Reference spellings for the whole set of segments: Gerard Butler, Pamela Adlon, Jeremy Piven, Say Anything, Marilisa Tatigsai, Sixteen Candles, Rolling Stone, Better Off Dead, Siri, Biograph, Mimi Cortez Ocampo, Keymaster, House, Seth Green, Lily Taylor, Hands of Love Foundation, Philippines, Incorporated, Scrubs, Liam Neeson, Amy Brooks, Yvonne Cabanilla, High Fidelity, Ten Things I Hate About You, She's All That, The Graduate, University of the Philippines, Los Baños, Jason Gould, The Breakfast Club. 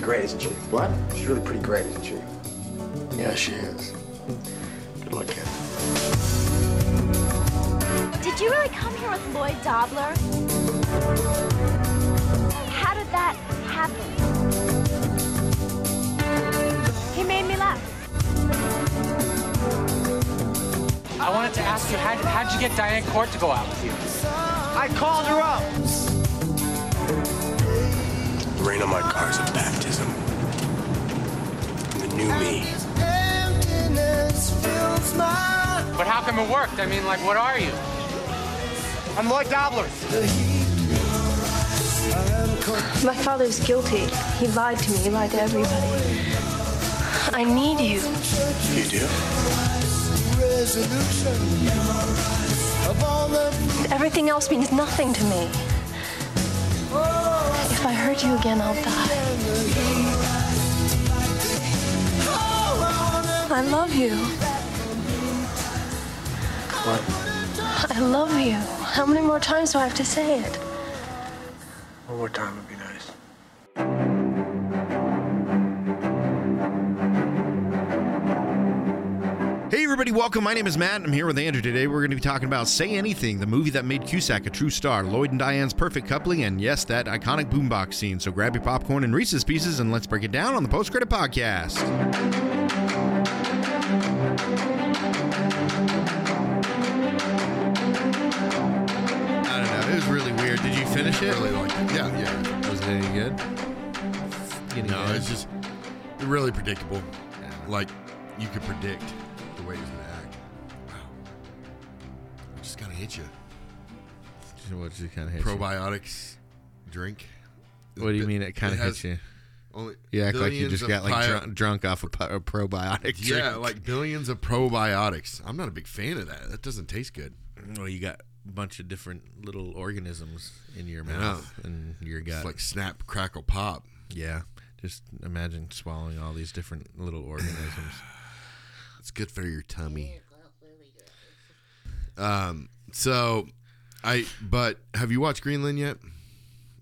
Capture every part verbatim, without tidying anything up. really great, isn't she? What? She's really pretty great, isn't she? Yeah, she is. Good luck, Ken. Did you really come here with Lloyd Dobler? How did that happen? He made me laugh. I wanted to ask you, how did, how'd you get Diane Court to go out with you? I called her up. The rain on my car is a baptism. The new me. But how come it worked? I mean, like, what are you? I'm Lloyd Dobler. My father's guilty. He lied to me. He lied to everybody. I need you. You do? Everything else means nothing to me. If I hurt you again, I'll die. I love you. What? I love you. How many more times do I have to say it? One more time would be nice. Hey everybody, welcome. My name is Matt, and I'm here with Andrew. Today we're going to be talking about Say Anything, the movie that made Cusack a true star, Lloyd and Diane's perfect coupling, and yes, that iconic boombox scene. So grab your popcorn and Reese's Pieces, and let's break it down on the Post-Credit Podcast. I don't know, it was really weird. Did you finish it? I really liked it. Yeah, yeah. Was it any good? Getting no, it's just really predictable. Yeah. Like, you could predict the way he's going to act. Wow. I'm just going to hit you. What does it kind of hit you? Probiotics drink. What do you mean it kind of hits you? Only you act like you just got like bio- drunk, drunk off a, a probiotic drink. Yeah, like billions of probiotics. I'm not a big fan of that. That doesn't taste good. Well, you got a bunch of different little organisms in your mouth and your gut. It's like snap, crackle, pop. Yeah. Just imagine swallowing all these different little organisms. It's good for your tummy. Um. So, I. But have you watched Greenland yet?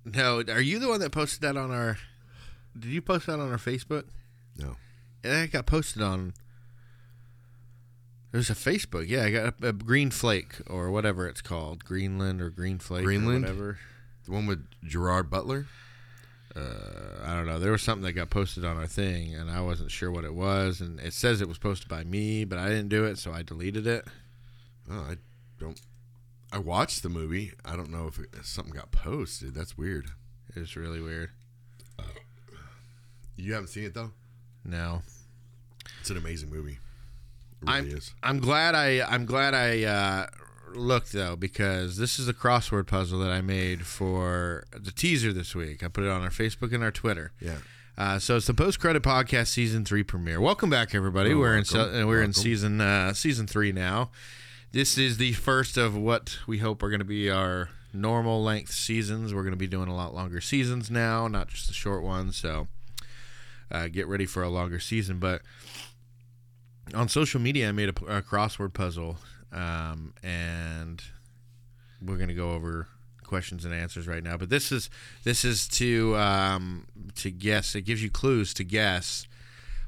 No. Are you the one that posted that on our? Did you post that on our Facebook? No. And I got posted on. There's a Facebook. Yeah, I got a, a Green Flake or whatever it's called, Greenland or Green Flake, Greenland, or whatever. The one with Gerard Butler. Uh, I don't know. There was something that got posted on our thing, and I wasn't sure what it was. And it says it was posted by me, but I didn't do it, so I deleted it. Oh, I don't. I watched the movie. I don't know if, it, if something got posted. That's weird. It's really weird. Uh, you haven't seen it though? No. It's an amazing movie. It really I'm, is. I'm glad I. I'm glad I. Uh, Look though, because this is a crossword puzzle that I made for the teaser this week. I put it on our Facebook and our Twitter. Yeah. Uh, so it's the Post-Credit Podcast season three premiere. Welcome back, everybody. Oh, we're welcome. in se- we're welcome. in season uh, season three now. This is the first of what we hope are going to be our normal length seasons. We're going to be doing a lot longer seasons now, not just the short ones. So uh, get ready for a longer season. But on social media, I made a, a crossword puzzle. Um, and we're going to go over questions and answers right now. But this is this is to um, to guess. It gives you clues to guess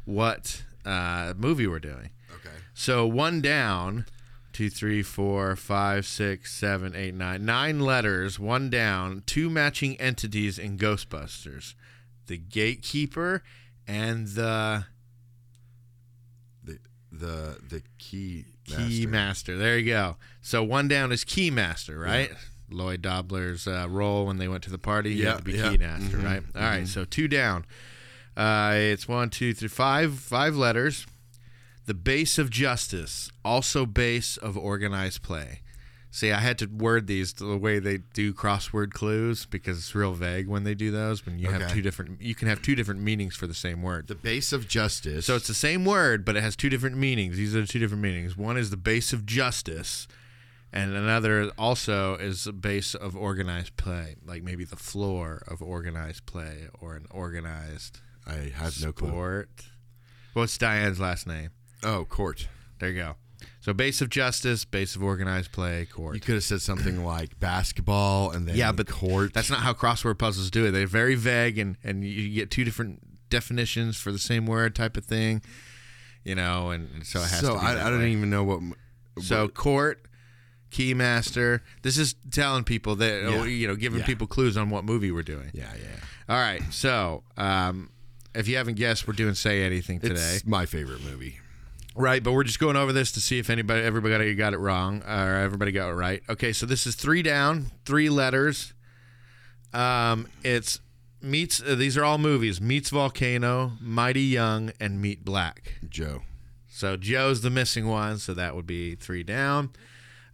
what uh, movie we're doing. Okay. So one down, two, three, four, five, six, seven, eight, nine. Nine letters, one down, two matching entities in Ghostbusters. The gatekeeper and the... The... The the key Keymaster. There you go. So one down is Keymaster, right? Yeah. Lloyd Dobler's uh, role when they went to the party. Yeah, you had to be yeah. Keymaster, mm-hmm. right? All mm-hmm. right. So two down. Uh, it's one, two, three, five, five letters. The base of justice, also base of organized play. See, I had to word these the way they do crossword clues because it's real vague when they do those. When you okay. have two different, you can have two different meanings for the same word. The base of justice. So it's the same word, but it has two different meanings. These are the two different meanings. One is the base of justice, and another also is the base of organized play, like maybe the floor of organized play or an organized. I have sport. no clue. What's Diane's last name? Oh, Court. There you go. So base of justice, base of organized play, court. You could have said something like basketball and then yeah, but court. That's not how crossword puzzles do it. They're very vague, and, and you get two different definitions for the same word type of thing, you know, and, and so it has so to be. So I, I don't even know what, what. So Court, Keymaster. This is telling people that, yeah. you know, giving yeah. people clues on what movie we're doing. Yeah, yeah. All right. So um, if you haven't guessed, we're doing Say Anything today. It's my favorite movie. Right, but we're just going over this to see if anybody, everybody got it wrong, or everybody got it right. Okay, so this is three down, three letters. Um, it's meets. Uh, these are all movies. Meets Volcano, Mighty Young, and Meet Black. Joe. So Joe's the missing one, so that would be three down.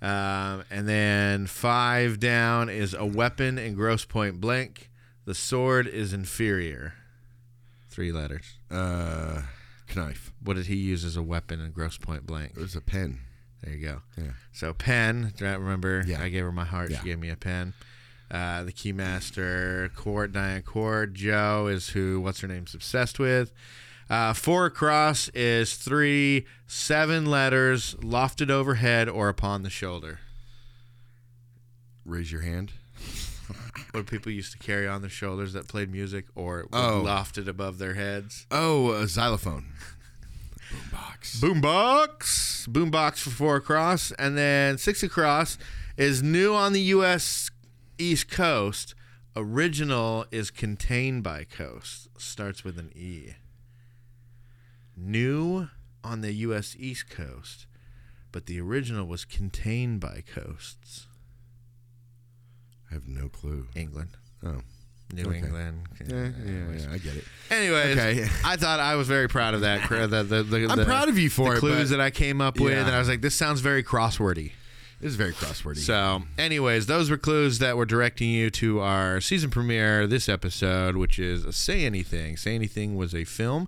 Um, and then five down is A Weapon in Grosse Pointe Blank. The Sword is Inferior. Three letters. Uh... Knife. What did he use as a weapon in Grosse Pointe Blank? It was a pen. There you go. Yeah. So pen. Do I remember? Yeah. I gave her my heart. Yeah. She gave me a pen. Uh, the Keymaster, Court, Diane Court. Joe is who. What's her name's obsessed with? Uh, four across is three, seven letters, lofted overhead or upon the shoulder. Raise your hand. What people used to carry on their shoulders that played music or oh. lofted above their heads. Oh, a xylophone. Boom box. Boom box. Boom box for four across. And then six across is new on the U S East Coast. Original is contained by coast. Starts with an E. New on the U S East Coast, but the original was contained by coasts. I have no clue. England. Oh. New okay. England. Yeah, yeah, yeah, I get it. Anyways, okay. I thought I was very proud of that. The, the, the, I'm the, proud of you for the it, clues that I came up yeah. with, and I was like, this sounds very crosswordy. It is very crosswordy. So, anyways, those were clues that were directing you to our season premiere this episode, which is Say Anything. Say Anything was a film.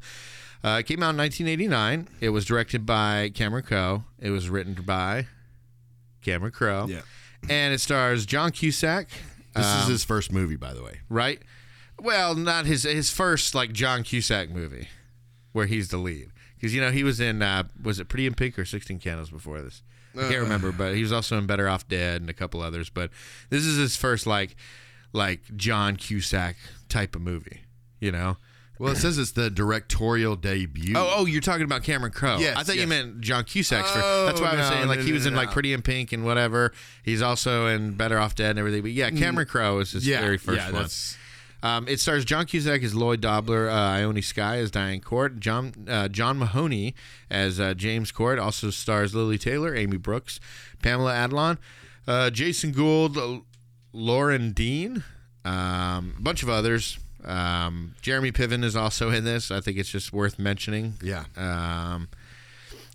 Uh, it came out in nineteen eighty-nine. It was directed by Cameron Crowe. It was written by Cameron Crowe. Yeah. And it stars John Cusack. This um, is his first movie, by the way. Right? Well, not his his first like John Cusack movie where he's the lead. Because, you know, he was in, uh, was it Pretty in Pink or Sixteen Candles before this? I can't uh, remember, but he was also in Better Off Dead and a couple others. But this is his first like like John Cusack type of movie, you know? Well, it says it's the directorial debut. Oh, oh, you're talking about Cameron Crowe. Yes, I thought yes. you meant John Cusack. Oh, that's why no, I was saying like no, he was no, in no. like Pretty in Pink and whatever. He's also in Better Off Dead and everything. But yeah, Cameron Crowe is his yeah, very first yeah, one. Um, it stars John Cusack as Lloyd Dobler, uh, Ione Skye as Diane Court, John uh, John Mahoney as uh, James Court. Also stars Lily Taylor, Amy Brooks, Pamela Adlon, uh, Jason Gould, uh, Lauren Dean, um, a bunch of others. Um, Jeremy Piven is also in this. I think it's just worth mentioning. Yeah. Um,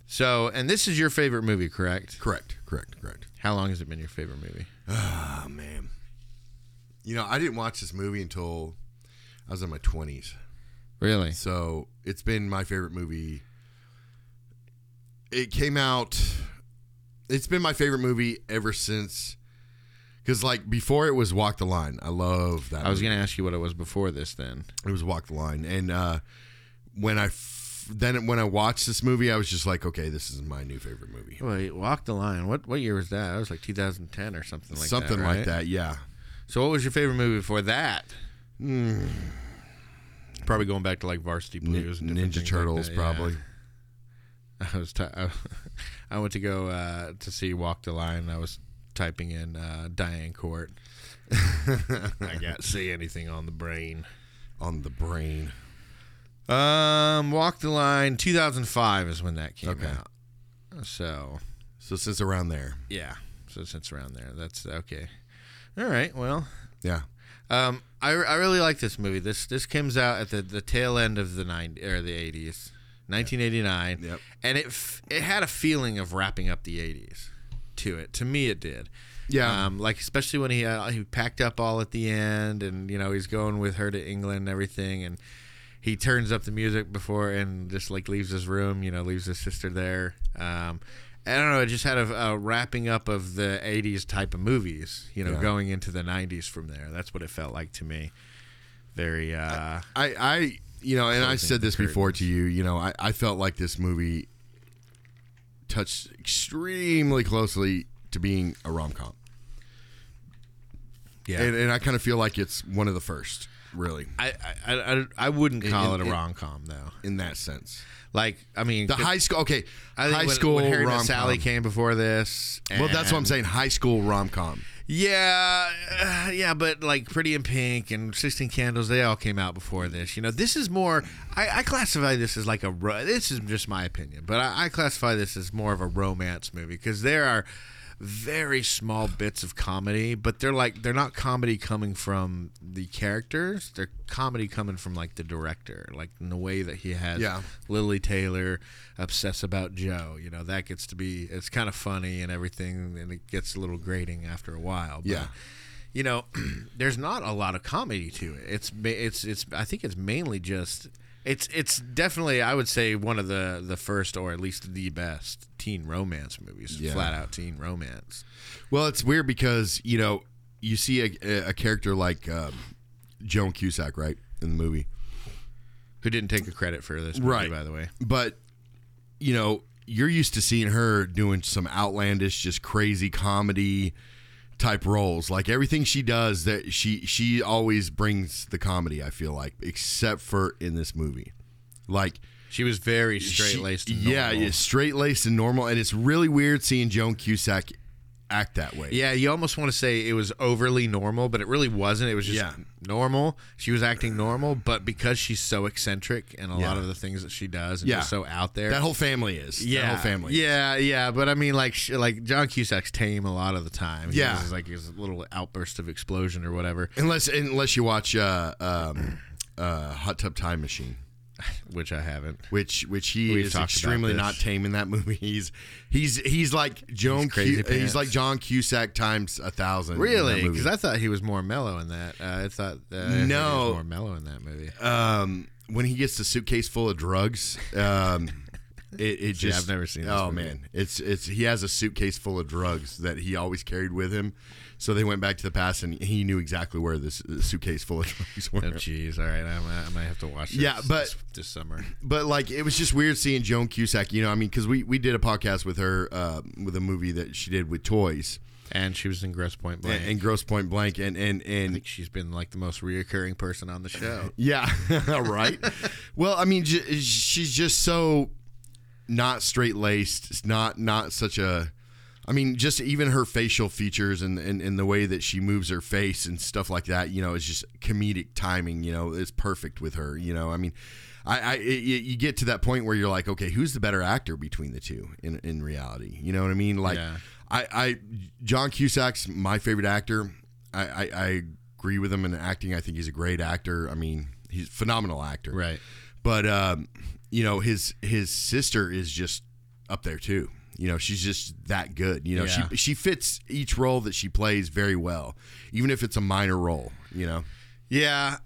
so, and this is your favorite movie, correct? Correct, correct, correct. How long has it been your favorite movie? Oh, man. You know, I didn't watch this movie until I was in my twenties. Really? So, it's been my favorite movie. It came out... It's been my favorite movie ever since... Because, like, before it was Walk the Line. I love that I was going to ask you what it was before this, then. It was Walk the Line. And uh, when I f- then when I watched this movie, I was just like, okay, this is my new favorite movie. Wait, Walk the Line. What what year was that? That was like two thousand ten or something like something that, Something right? like that, yeah. So what was your favorite movie before that? Mm. Probably going back to, like, Varsity Blues. N- and Ninja Turtles, like that, probably. Yeah. I was t- I went to go uh, to see Walk the Line, and I was... typing in uh, Diane Court. I got Say Anything on the brain. On the brain. Um, Walk the Line, two thousand five is when that came okay. out. So, so since around there. Yeah. So since around there. That's okay. All right. Well. Yeah. Um, I, I really like this movie. This this comes out at the, the tail end of the nineties or the eighties, nineteen eighty-nine, yep. Yep. and it f- it had a feeling of wrapping up the eighties. To it, to me, it did. Yeah, um, like especially when he uh, he packed up all at the end, and you know he's going with her to England and everything, and he turns up the music before and just like leaves his room, you know, leaves his sister there. Um, I don't know, it just had a, a wrapping up of the eighties type of movies, you know, yeah. going into the nineties from there. That's what it felt like to me. Very, uh, I, I, I, you know, and I said this before to you, you know, I, I felt like this movie. Touched extremely closely to being a rom-com. Yeah. And, and I kind of feel like it's one of the first. really. I I I, I wouldn't call in, it a rom com though. In that sense, like I mean, the high school. Okay, I think high when, school. When Harry rom-com. And Sally came before this. And well, that's what I'm saying. High school rom com. Yeah, uh, yeah, but like Pretty in Pink and Sixteen Candles, they all came out before this. You know, this is more. I, I classify this as like a. This is just my opinion, but I, I classify this as more of a romance movie because there are very small bits of comedy, but they're like they're not comedy coming from the characters. They're comedy coming from like the director, like in the way that he has yeah. Lily Taylor obsess about Joe. You know, that gets to be it's kind of funny and everything, and it gets a little grating after a while. But, yeah, you know, there's not a lot of comedy to it. It's it's it's I think it's mainly just it's it's definitely I would say one of the the first or at least the best teen romance movies, yeah. flat out teen romance. Well, it's weird because you know you see a, a character like um, Joan Cusack, right, in the movie, who didn't take a credit for this movie, right. by the way. But you know you're used to seeing her doing some outlandish, just crazy comedy type roles. Like everything she does, that she she always brings the comedy. I feel like, except for in this movie, like. She was very straight-laced she, and normal. Yeah, yeah, straight-laced and normal. And it's really weird seeing Joan Cusack act that way. Yeah, you almost want to say it was overly normal, but it really wasn't. It was just yeah. normal. She was acting normal, but because she's so eccentric and a yeah. lot of the things that she does and yeah. just so out there. That whole family is. Yeah. That whole family Yeah, is. yeah. But, I mean, like, she, like John Cusack's tame a lot of the time. He yeah. It's like his little outburst of explosion or whatever. Unless unless you watch uh, um, uh, Hot Tub Time Machine. Which I haven't. Which which he We've is extremely not tame in that movie. He's he's he's like Joan. He's, crazy Cu- he's like John Cusack times a thousand. Really? Because I thought he was more mellow in that. Uh, I thought uh, no I thought he was more mellow in that movie. Um, when he gets the suitcase full of drugs, um, it, it just yeah, I've never seen. This oh movie. man, it's it's he has a suitcase full of drugs that he always carried with him. So they went back to the past, and he knew exactly where this suitcase full of drugs were. Oh, jeez. All right. I, I might have to watch this, yeah, but, this this summer. But, like, it was just weird seeing Joan Cusack, you know, I mean, because we, we did a podcast with her uh, with a movie that she did with toys. And she was in Grosse Pointe Blank. And, and Grosse Pointe Blank. And, and, and, I think she's been, like, the most reoccurring person on the show. Yeah. Right? Well, I mean, j- she's just so not straight-laced, not not such a... I mean, just even her facial features and, and, and the way that she moves her face and stuff like that, you know, it's just comedic timing, you know, it's perfect with her, you know. I mean, I, I it, you get to that point where you're like, okay, who's the better actor between the two in in reality? You know what I mean? Like, yeah. I, I John Cusack's my favorite actor. I, I, I agree with him in acting. I think he's a great actor. I mean, he's a phenomenal actor. Right. But, um, you know, his his sister is just up there, too. You know, she's just that good. You know, yeah. she she fits each role that she plays very well, even if it's a minor role, you know. Yeah,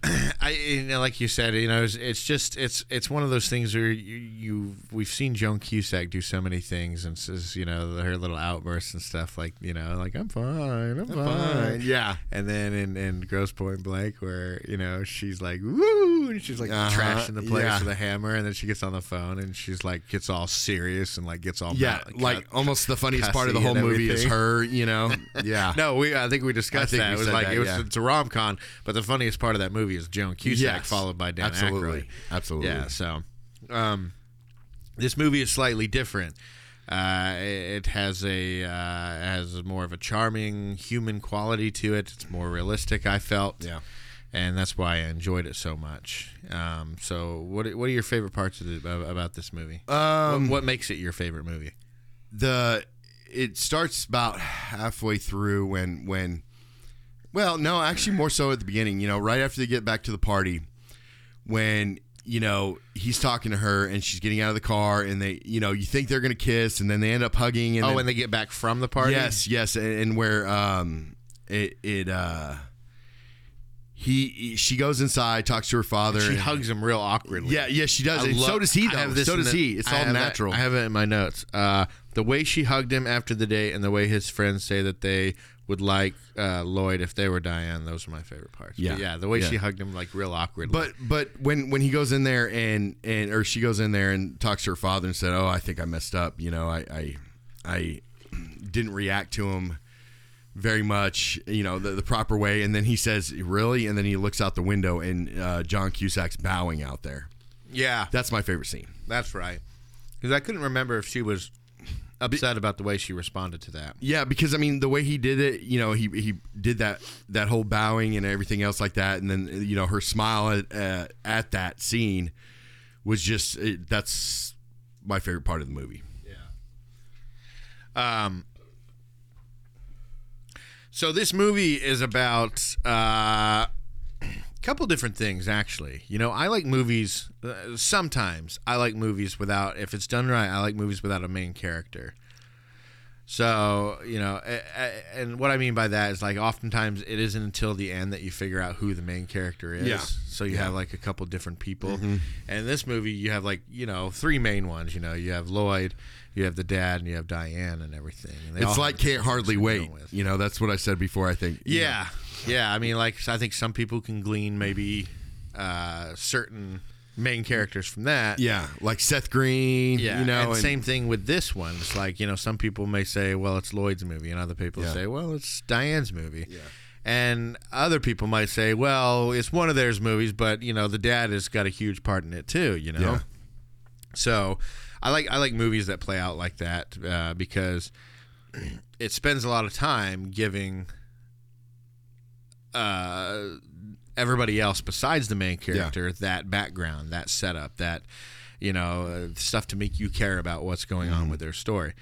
I you know, like you said, you know, it's, it's just it's it's one of those things where you, you we've seen Joan Cusack do so many things, and says you know her little outbursts and stuff like you know like I'm fine, I'm, I'm fine. fine, yeah. And then in, in Grosse Pointe Blank, where you know she's like woo, and she's like uh-huh. trashing the place yeah. with a hammer, and then she gets on the phone and she's like gets all serious and like gets all yeah, mad, like cut, almost the funniest part of the whole movie is her, you know. Yeah, no, we I think we discussed think that. We it was like that, it was yeah. it's a rom com, but the funniest part of that movie is Joan Cusack yes. followed by Dan Absolutely. Aykroyd. Absolutely. Yeah, so um, this movie is slightly different. Uh, it has a uh, has more of a charming human quality to it. It's more realistic, I felt. Yeah. And that's why I enjoyed it so much. Um, so what what are your favorite parts of the, about this movie? Um, what, what makes it your favorite movie? The it starts about halfway through when when Well, no, actually more so at the beginning, you know, right after they get back to the party when, you know, he's talking to her and she's getting out of the car and they, you know, you think they're going to kiss and then they end up hugging. And oh, then, when they get back from the party? Yes, yes. And, and where um, it, it uh, he, she goes inside, talks to her father. She and, hugs him real awkwardly. Yeah, yeah, she does. And love, so does he, though. So does the, he. It's I all natural. It, I have it in my notes. Uh, the way she hugged him after the date and the way his friends say that they... would like uh, Lloyd if they were Diane. Those are my favorite parts. Yeah, but yeah. The way yeah. she hugged him, like real awkwardly. But but when, when he goes in there and, and or she goes in there and talks to her father and said, "Oh, I think I messed up. You know, I I, I didn't react to him very much, you know, the, the proper way. And then he says, really? And then he looks out the window and uh, John Cusack's bowing out there. Yeah. That's my favorite scene. That's right. Because I couldn't remember if she was upset about the way she responded to that. Yeah, because, I mean, the way he did it, you know, he he did that that whole bowing and everything else like that. And then, you know, her smile at, uh, at that scene was just, it, that's my favorite part of the movie. Yeah. Um. So this movie is about uh, a couple different things, actually. You know, I like movies. Uh, sometimes I like movies without, if it's done right, I like movies without a main character. So, you know, a, a, and what I mean by that is, like, oftentimes it isn't until the end that you figure out who the main character is. Yeah. So you yeah. have, like, a couple different people. Mm-hmm. And in this movie, you have, like, you know, three main ones. You know, you have Lloyd, you have the dad, and you have Diane and everything. And they it's like Can't Hardly Wait. You know, that's what I said before, I think. Yeah. Know. Yeah. I mean, like, I think some people can glean maybe uh, certain main characters from that. Yeah. Like Seth Green. Yeah. You know, and, and same thing with this one. It's like, you know, some people may say, well, it's Lloyd's movie. And other people yeah. say, well, it's Diane's movie. Yeah. And other people might say, well, it's one of theirs movies, but, you know, the dad has got a huge part in it, too, you know? Yeah. So I like I like movies that play out like that uh, because it spends a lot of time giving uh, everybody else besides the main character yeah. that background, that setup, that, you know, uh, stuff to make you care about what's going mm-hmm. on with their story.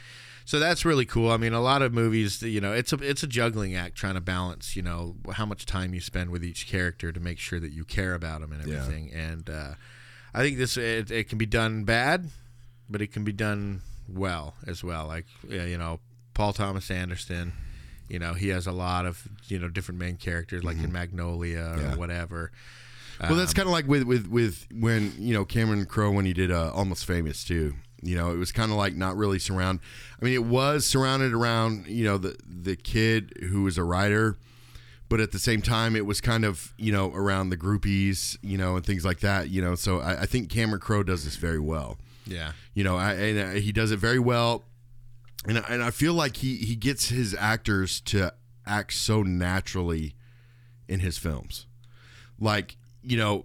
So that's really cool. I mean, a lot of movies, you know, it's a it's a juggling act trying to balance, you know, how much time you spend with each character to make sure that you care about them and everything. Yeah. And uh, I think this it, it can be done bad. But it can be done well as well. Like, you know, Paul Thomas Anderson, you know, he has a lot of, you know, different main characters, like mm-hmm. in Magnolia or yeah. whatever. Well, um, that's kind of like with, with, with when, you know, Cameron Crowe, when he did uh, Almost Famous, too. You know, it was kind of like not really surround. I mean, it was surrounded around, you know, the, the kid who was a writer. But at the same time, it was kind of, you know, around the groupies, you know, and things like that. You know, so I, I think Cameron Crowe does this very well. Yeah, you know, I, and he does it very well, and and I feel like he, he gets his actors to act so naturally in his films, like, you know,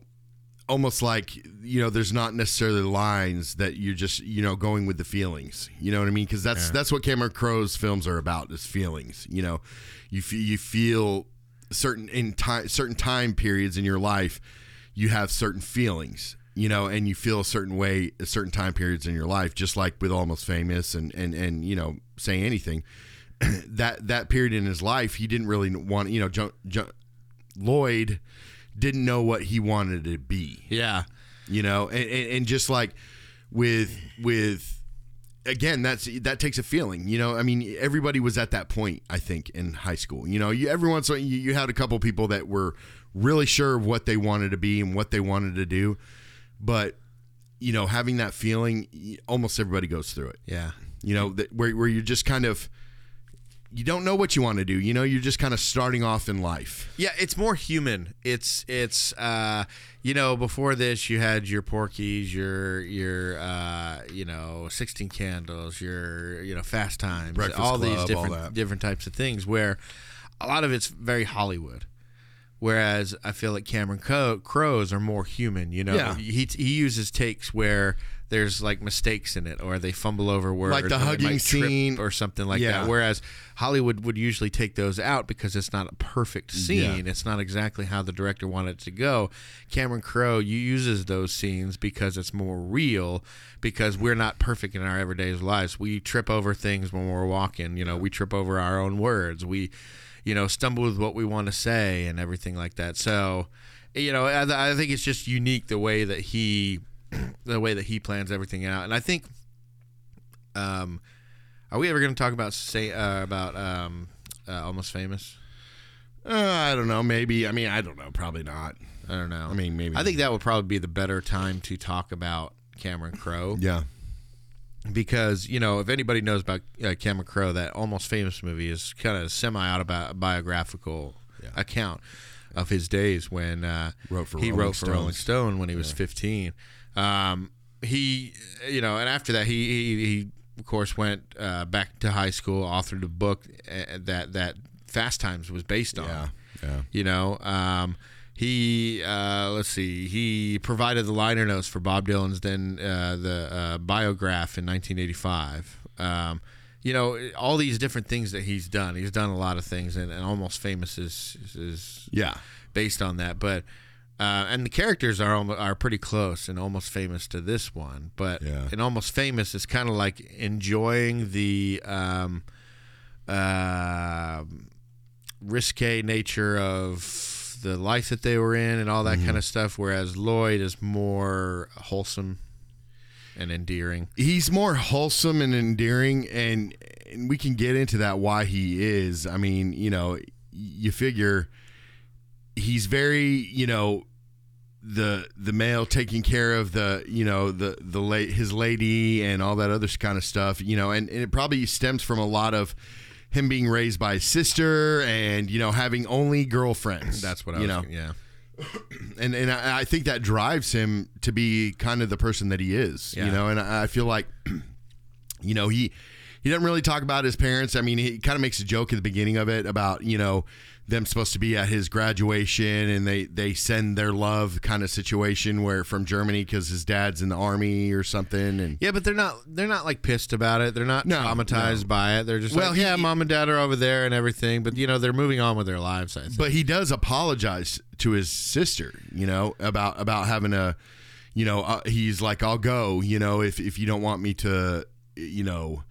almost like, you know, there's not necessarily lines that you're just, you know, going with the feelings, you know what I mean? Because that's yeah. that's what Cameron Crowe's films are about, is feelings. You know, you f- you feel certain in time certain time periods in your life, you have certain feelings. You know, and you feel a certain way at certain time periods in your life, just like with Almost Famous and, and, and you know, Say Anything. that that period in his life, he didn't really want, you know, John, John, Lloyd didn't know what he wanted to be. Yeah. You know, and, and, and just like with, with again, that's that takes a feeling. You know, I mean, everybody was at that point, I think, in high school. You know, you, every once in a while, you, you had a couple people that were really sure of what they wanted to be and what they wanted to do. But, you know, having that feeling, almost everybody goes through it. Yeah. You know, that where where you're just kind of, you don't know what you want to do. You know, you're just kind of starting off in life. Yeah, it's more human. It's, it's uh, you know, before this you had your Porky's, your, your uh, you know, Sixteen Candles, your, you know, Fast Times. Breakfast all Club, these different, all that. different types of things where a lot of it's very Hollywood. Whereas I feel like Cameron Crowe, Crowe's are more human, you know. Yeah. He he uses takes where there's like mistakes in it, or they fumble over words, like the hugging scene or something like yeah. that. Whereas Hollywood would usually take those out because it's not a perfect scene; yeah. it's not exactly how the director wanted it to go. Cameron Crowe uses those scenes because it's more real. Because we're not perfect in our everyday lives, we trip over things when we're walking. You know, we trip over our own words. We. You know, stumble with what we want to say and everything like that. So, you know, I, th- I think it's just unique the way that he, the way that he plans everything out. And I think, um, are we ever going to talk about say uh, about um, uh, Almost Famous? Uh, I don't know. Maybe. I mean, I don't know. Probably not. I don't know. I mean, maybe. I think that would probably be the better time to talk about Cameron Crowe. Yeah. Because, you know, if anybody knows about uh, Cameron Crowe, that Almost Famous movie is kind of a semi-autobiographical yeah. account of his days when uh, wrote for he Rolling wrote for Stones. Rolling Stone when he yeah. was fifteen. Um, he, you know, and after that, he, he, he of course, went uh, back to high school, authored a book that that Fast Times was based on. Yeah, yeah. You know, um, he uh, let's see, he provided the liner notes for Bob Dylan's then uh, the uh, Biograph in nineteen eighty-five. Um, you know, all these different things that he's done. He's done a lot of things, and, and Almost Famous is, is, is yeah based on that. But uh, and the characters are are pretty close in Almost Famous to this one. But yeah. in Almost Famous, it's kind of like enjoying the. Um, uh, risque nature of the life that they were in and all that mm-hmm. kind of stuff, whereas Lloyd is more wholesome and endearing. He's more wholesome and endearing, and, and we can get into that why he is. I mean, you know, you figure he's very, you know, the the male taking care of the, you know, the the la- his lady and all that other kind of stuff, you know, and, and it probably stems from a lot of him being raised by his sister and, you know, having only girlfriends. That's what I you was know. Yeah. And and I, I think that drives him to be kind of the person that he is, yeah. you know, and I, I feel like, you know, he, he doesn't really talk about his parents. I mean, he kind of makes a joke at the beginning of it about, you know, them supposed to be at his graduation and they, they send their love kind of situation where from Germany because his dad's in the army or something. And yeah, but they're not they're not like pissed about it. They're not no, traumatized no. by it. They're just well, like, yeah, he, mom and dad are over there and everything. But, you know, they're moving on with their lives, I think. But he does apologize to his sister, you know, about about having a, you know, uh, he's like, I'll go, you know, if if you don't want me to, you know.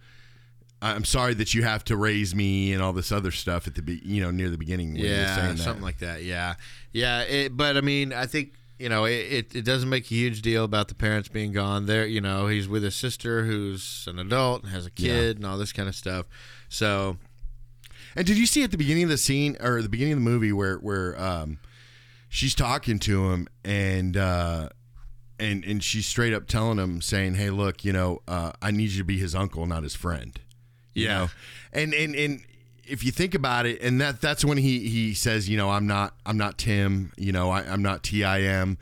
I'm sorry that you have to raise me and all this other stuff at the be- you know near the beginning. Yeah, saying that. Something like that. Yeah, yeah. It, but I mean, I think you know it, it, it. doesn't make a huge deal about the parents being gone. There, you know, he's with his sister who's an adult and has a kid yeah. and all this kind of stuff. So, and did you see at the beginning of the scene or the beginning of the movie where where um, she's talking to him and. Uh, and and she's straight up telling him, saying, "Hey, look, you know, uh, I need you to be his uncle, not his friend." You yeah. know, and, and, and if you think about it, and that that's when he, he says, you know, I'm not I'm not Tim, you know, I, I'm not T I M.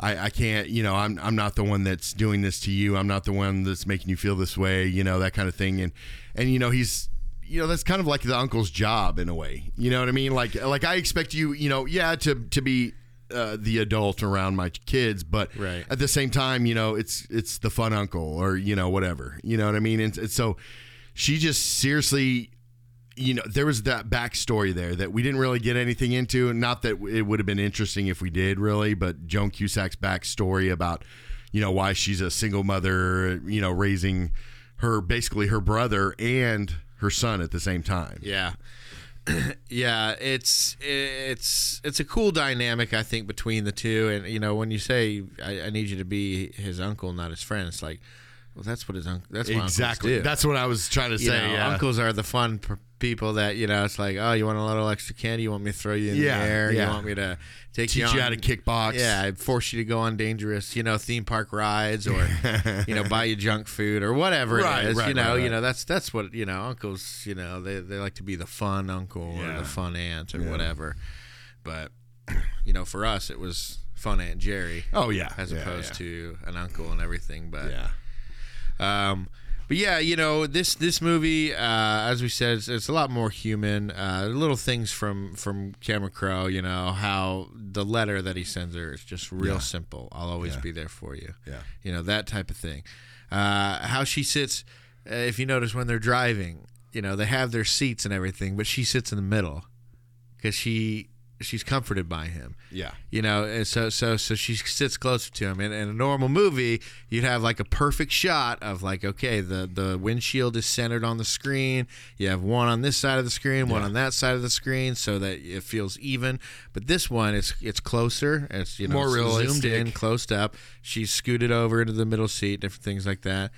I, I can't, you know, I'm I'm not the one that's doing this to you. I'm not the one that's making you feel this way, you know, that kind of thing. And, and you know, he's, you know, that's kind of like the uncle's job in a way. You know what I mean? Like, like I expect you, you know, yeah, to, to be uh, the adult around my kids, but right. at the same time, you know, it's it's the fun uncle or, you know, whatever. You know what I mean? And, and so... She just seriously, you know, there was that backstory there that we didn't really get anything into. Not that it would have been interesting if we did, really, but Joan Cusack's backstory about, you know, why she's a single mother, you know, raising her, basically her brother and her son at the same time. Yeah. yeah, it's it's it's a cool dynamic, I think, between the two. And, you know, when you say, I, I need you to be his uncle, not his friend, it's like, well, that's what his uncle. That's what exactly. Do. That's what I was trying to say. You know, yeah. Uncles are the fun p- people that you know. It's like, oh, you want a little extra candy? You want me to throw you in yeah, the air? Yeah. You want me to take teach you, on, you how to kickbox? Yeah, I'd force you to go on dangerous, you know, theme park rides, or you know, buy you junk food or whatever right, it is. Right, you know, right, right. you know that's that's what you know. Uncles, you know, they they like to be the fun uncle yeah. or the fun aunt or yeah. whatever. But you know, for us, it was fun Aunt Jerry. Oh yeah, as yeah, opposed yeah. to an uncle and everything. But yeah. Um, but yeah, you know, this, this movie, uh, as we said, it's, it's a lot more human, uh, little things from, from Cameron Crowe, you know, how the letter that he sends her is just real yeah. simple. I'll always yeah. be there for you. Yeah. You know, that type of thing. Uh, how she sits, uh, if you notice when they're driving, you know, they have their seats and everything, but she sits in the middle because she, she's comforted by him. Yeah. You know, and so so so she sits closer to him. And in a normal movie, you'd have like a perfect shot of like, okay, the, the windshield is centered on the screen. You have one on this side of the screen, one yeah. on that side of the screen so that it feels even. But this one, it's it's closer. It's, you know, more realistic. Zoomed in, closed up. She's scooted over into the middle seat, different things like that.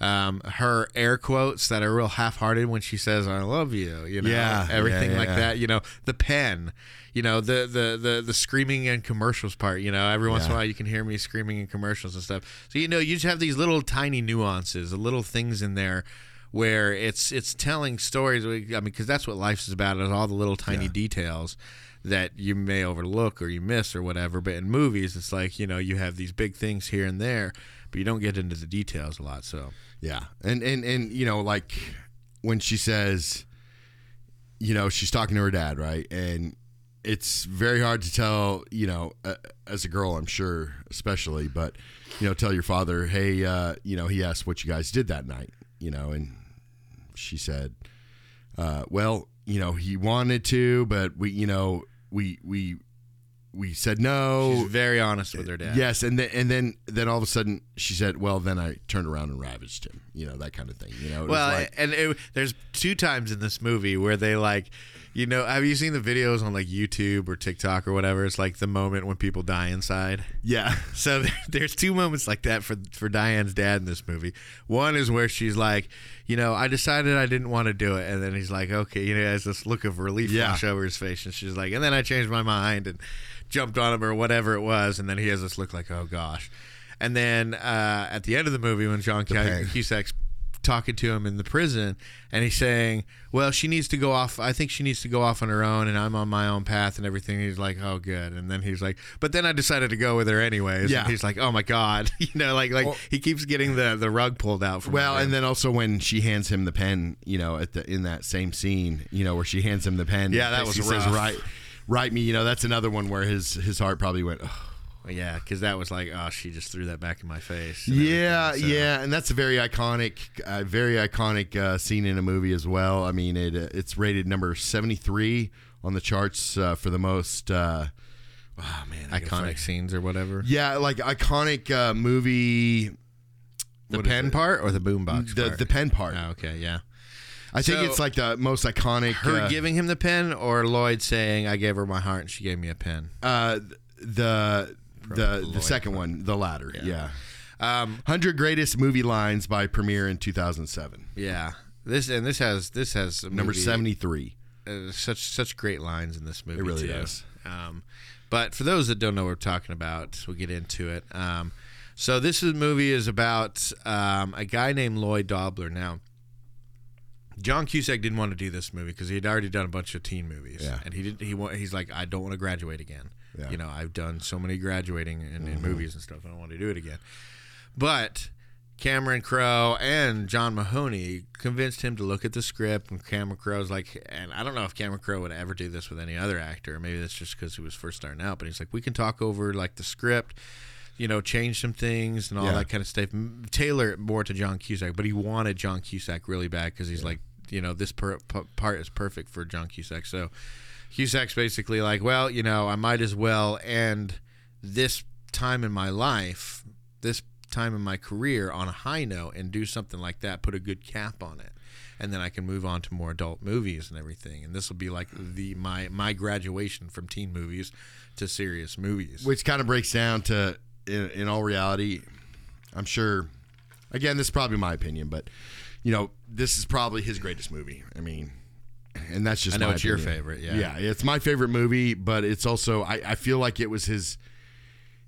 Um, her air quotes that are real half-hearted when she says "I love you," you know, yeah, everything yeah, yeah. like that. You know, the pen, you know, the the the, the screaming in commercials part. You know, every once yeah. in a while you can hear me screaming in commercials and stuff. So you know, you just have these little tiny nuances, the little things in there, where it's it's telling stories. I mean, because that's what life is about: is all the little tiny yeah. details that you may overlook or you miss or whatever. But in movies, it's like, you know, you have these big things here and there, but you don't get into the details a lot. So yeah, and and and you know, like when she says, you know, she's talking to her dad, right? And it's very hard to tell, you know, uh, as a girl, I'm sure, especially, but, you know, tell your father, hey, uh, you know, he asked what you guys did that night, you know, and she said, uh, well, you know, he wanted to, but we, you know, we, we, we said no. She's very honest with her dad. Yes. And then, and then, then all of a sudden she said, well, then I turned around and ravaged him, you know, that kind of thing, you know? It well, was like, and it, there's two times in this movie where they like, you know, have you seen the videos on like YouTube or TikTok or whatever? It's like the moment when people die inside. Yeah. So there's two moments like that for, for Diane's dad in this movie. One is where she's like, you know, I decided I didn't want to do it. And then he's like, okay, you know, has this look of relief yeah. flash over his face. And she's like, and then I changed my mind and jumped on him or whatever it was. And then he has this look like, oh gosh. And then uh, at the end of the movie when John Cusack's talking to him in the prison and he's saying, well, she needs to go off. I think she needs to go off on her own and I'm on my own path and everything. And he's like, oh, good. And then he's like, but then I decided to go with her anyways. Yeah. And he's like, oh my God. You know, like, like well, he keeps getting the, the rug pulled out from Well, him. And then also when she hands him the pen, you know, at the, in that same scene, you know, where she hands him the pen. Yeah, that was She rough. says, write, write me. You know, that's another one where his, his heart probably went, oh. Yeah, because that was like, oh, she just threw that back in my face. Yeah, so. yeah, and that's a very iconic, uh, very iconic uh, scene in a movie as well. I mean, it uh, it's rated number seventy-three on the charts uh, for the most, uh, oh man, iconic scenes or whatever. Yeah, like iconic uh, movie. The pen part or the boom box the, part? The pen part. Oh, okay, yeah. I so think it's like the most iconic. Her uh, giving him the pen or Lloyd saying, I gave her my heart and she gave me a pen? Uh, the... The the second one, the latter, yeah. yeah. Um, one hundred Greatest Movie Lines by Premiere in two thousand seven. Yeah, this and this has this has a number seventy-three. Uh, such such great lines in this movie. It really too. is. Um, but for those that don't know what we're talking about, we'll get into it. Um, so this is, movie is about um, a guy named Lloyd Dobler. Now, John Cusack didn't want to do this movie because he had already done a bunch of teen movies, yeah. and he didn't. He he's like, I don't want to graduate again. Yeah. You know, I've done so many graduating in, in mm-hmm. movies and stuff. I don't want to do it again. But Cameron Crowe and John Mahoney convinced him to look at the script. And Cameron Crowe's like, and I don't know if Cameron Crowe would ever do this with any other actor. Maybe that's just because he was first starting out. But he's like, we can talk over like the script, you know, change some things and all yeah. that kind of stuff. Tailor it more to John Cusack. But he wanted John Cusack really bad because he's yeah. like, you know, this per- p- part is perfect for John Cusack. So Cusack's basically like, well, you know, I might as well end this time in my life, this time in my career on a high note and do something like that, put a good cap on it, and then I can move on to more adult movies and everything. And this will be like the my, my graduation from teen movies to serious movies. Which kind of breaks down to, in, in all reality, I'm sure, again, this is probably my opinion, but, you know, this is probably his greatest movie. I mean... And that's just I know my it's opinion. Your favorite, yeah. Yeah, it's my favorite movie, but it's also I, I feel like it was his,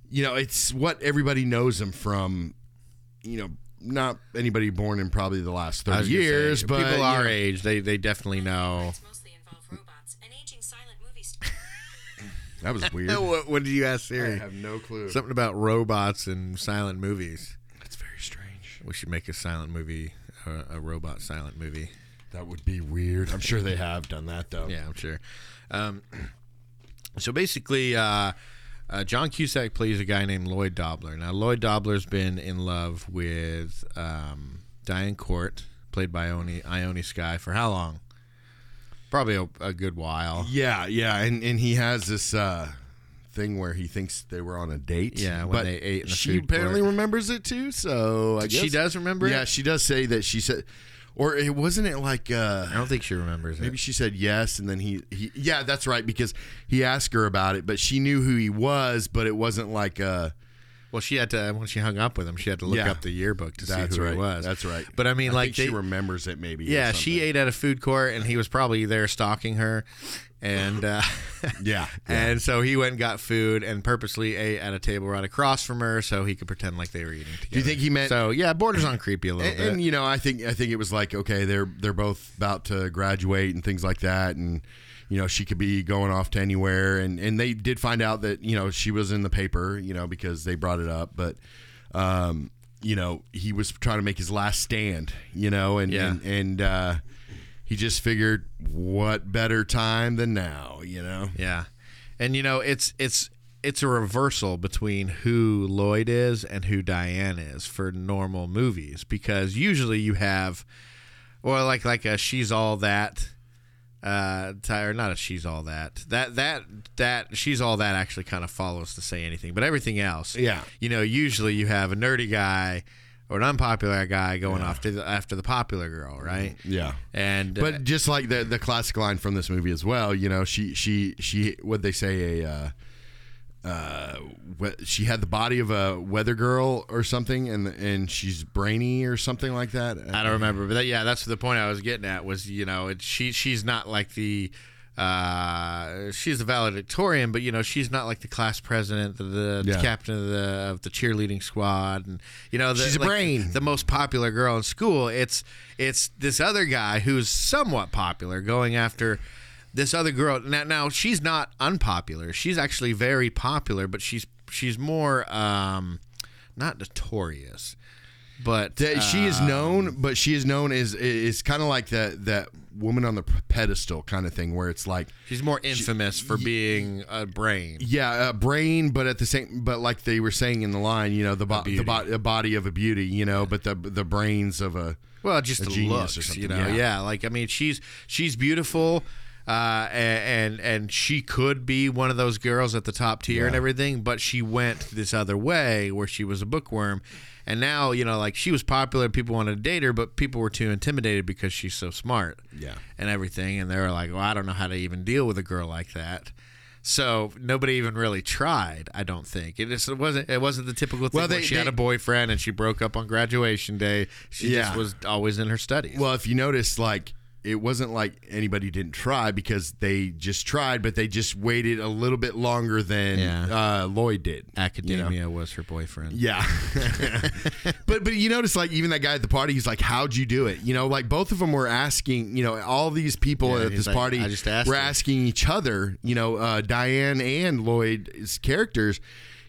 you know, it's what everybody knows him from, you know, not anybody born in probably the last thirty years, say, but people our know, age, they they definitely know. It's mostly involve robots and aging silent movies. That was weird. what, what did you ask Siri? I have no clue. Something about robots and silent movies. That's very strange. We should make a silent movie, uh, a robot silent movie. That would be weird. I'm sure they have done that, though. Yeah, I'm sure. Um, so basically, uh, uh, John Cusack plays a guy named Lloyd Dobler. Now, Lloyd Dobler's been in love with um, Diane Court, played by Ione, Ione Skye, for how long? Probably a, a good while. Yeah, yeah, and, and he has this uh, thing where he thinks they were on a date. Yeah, when but they ate in the she food apparently court. Remembers it, too, so I guess. She does remember yeah, it? Yeah, she does say that she said... Or it wasn't it like... Uh, I don't think she remembers maybe it. Maybe she said yes, and then he, he... Yeah, that's right, because he asked her about it, but she knew who he was, but it wasn't like a... Well, she had to... When she hung up with him, she had to look yeah, up the yearbook to see who right, he was. That's right. But I mean, I like... Think they, she remembers it, maybe. Yeah, she ate at a food court, and he was probably there stalking her, and... Uh, yeah, yeah. And so he went and got food and purposely ate at a table right across from her so he could pretend like they were eating together. Do you think he meant... So, yeah, borders on creepy a little and, bit. And, you know, I think I think it was like, okay, they're they're both about to graduate and things like that, and, you know, she could be going off to anywhere. And, and they did find out that, you know, she was in the paper, you know, because they brought it up. But, um, you know, he was trying to make his last stand, you know, and, yeah. and, and uh, he just figured, what better time than now, you know? Yeah. And, you know, it's it's it's a reversal between who Lloyd is and who Diane is for normal movies, because usually you have, well, like like a She's All That, uh, or not a She's All That. That that that She's All That actually kind of follows to Say Anything, but everything else, yeah. You know, usually you have a nerdy guy or an unpopular guy going yeah. off to the, after the popular girl, right? Yeah. And but uh, just like the the classic line from this movie as well, you know, she she she what they say a uh, uh, she had the body of a weather girl or something, and and she's brainy or something like that. I don't remember, but that, yeah, that's the point I was getting at was, you know, it, she she's not like the. Uh, she's the valedictorian, but you know she's not like the class president, the, the yeah. captain of the of the cheerleading squad, and you know the, she's a like, brain, the most popular girl in school. It's it's this other guy who's somewhat popular going after this other girl. Now, now she's not unpopular; she's actually very popular, but she's she's more um, not notorious. But that she is known, but she is known as is kind of like that that woman on the pedestal kind of thing, where it's like she's more infamous she, for being a brain. Yeah, a brain, but at the same, but like they were saying in the line, you know, the bo- the, bo- the body of a beauty, you know, but the the brains of a well, just a the genius looks, or something, you know, yeah. yeah. Like I mean, she's she's beautiful, uh, and, and and she could be one of those girls at the top tier yeah. and everything, but she went this other way where she was a bookworm. And now, you know, like she was popular, people wanted to date her, but people were too intimidated because she's so smart. Yeah. And everything. And they were like, well, I don't know how to even deal with a girl like that. So nobody even really tried, I don't think. It just it wasn't it wasn't the typical thing well, they, where she they, had a boyfriend and she broke up on graduation day. She yeah. just was always in her studies. Well, if you notice, like it wasn't like anybody didn't try, because they just tried, but they just waited a little bit longer than yeah. uh, Lloyd did. Academia you know? was her boyfriend. Yeah. but but you notice, like, even that guy at the party, he's like, how'd you do it? You know, like, both of them were asking, you know, all these people yeah, at this like, party asked were him. asking each other, you know, uh, Diane and Lloyd's characters,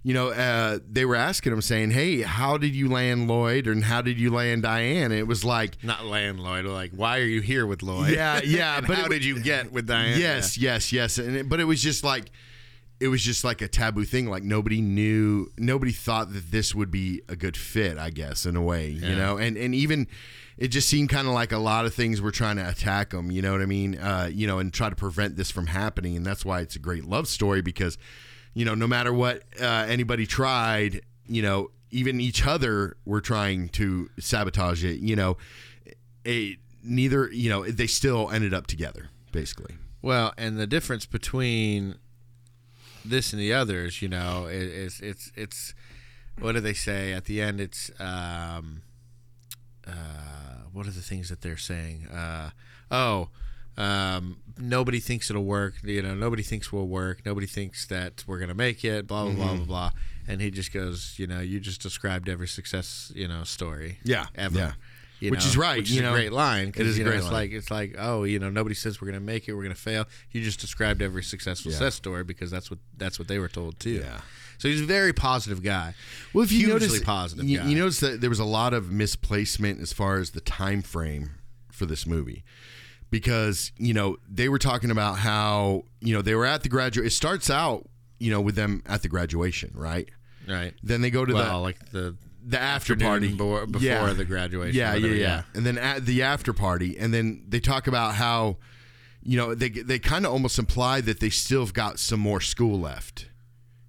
you know, uh, they were asking him, saying, hey, how did you land Lloyd, and how did you land Diane? And it was like... Not land Lloyd, like, why are you here with Lloyd? Yeah, yeah. and but how it, did you get with Diane? Yes, yes, yes. And it, But it was just like, it was just like a taboo thing. Like, nobody knew, nobody thought that this would be a good fit, I guess, in a way, yeah. you know? And, and even, it just seemed kind of like a lot of things were trying to attack them, you know what I mean? Uh, you know, and try to prevent this from happening. And that's why it's a great love story, because... You know, no matter what uh, anybody tried, you know, even each other were trying to sabotage it. You know, it, neither, you know, they still ended up together, basically. Well, and the difference between this and the others, you know, is it's, it's, what do they say? At the end, it's, um, uh, what are the things that they're saying? Uh, oh, Um, nobody thinks it'll work. You know, nobody thinks we'll work. Nobody thinks that we're gonna make it. Blah blah mm-hmm. blah blah blah. And he just goes, you know, you just described every success, you know, story. Yeah, ever. Yeah. You which know, is right. Which you is know, a great line. It is you know, a great it's line. Like it's like, oh, you know, nobody says we're gonna make it. We're gonna fail. You just described every successful yeah. success story, because that's what that's what they were told too. Yeah. So he's a very positive guy. Well, if you hugely notice, positive. You, guy. you notice that there was a lot of misplacement as far as the time frame for this movie. Because, you know, they were talking about how, you know, they were at the graduate. It starts out, you know, with them at the graduation, right? Right. Then they go to well, the like the the after party before yeah. the graduation. Yeah, whatever, yeah, yeah, yeah. And then at the after party, and then they talk about how, you know, they they kind of almost imply that they still have got some more school left,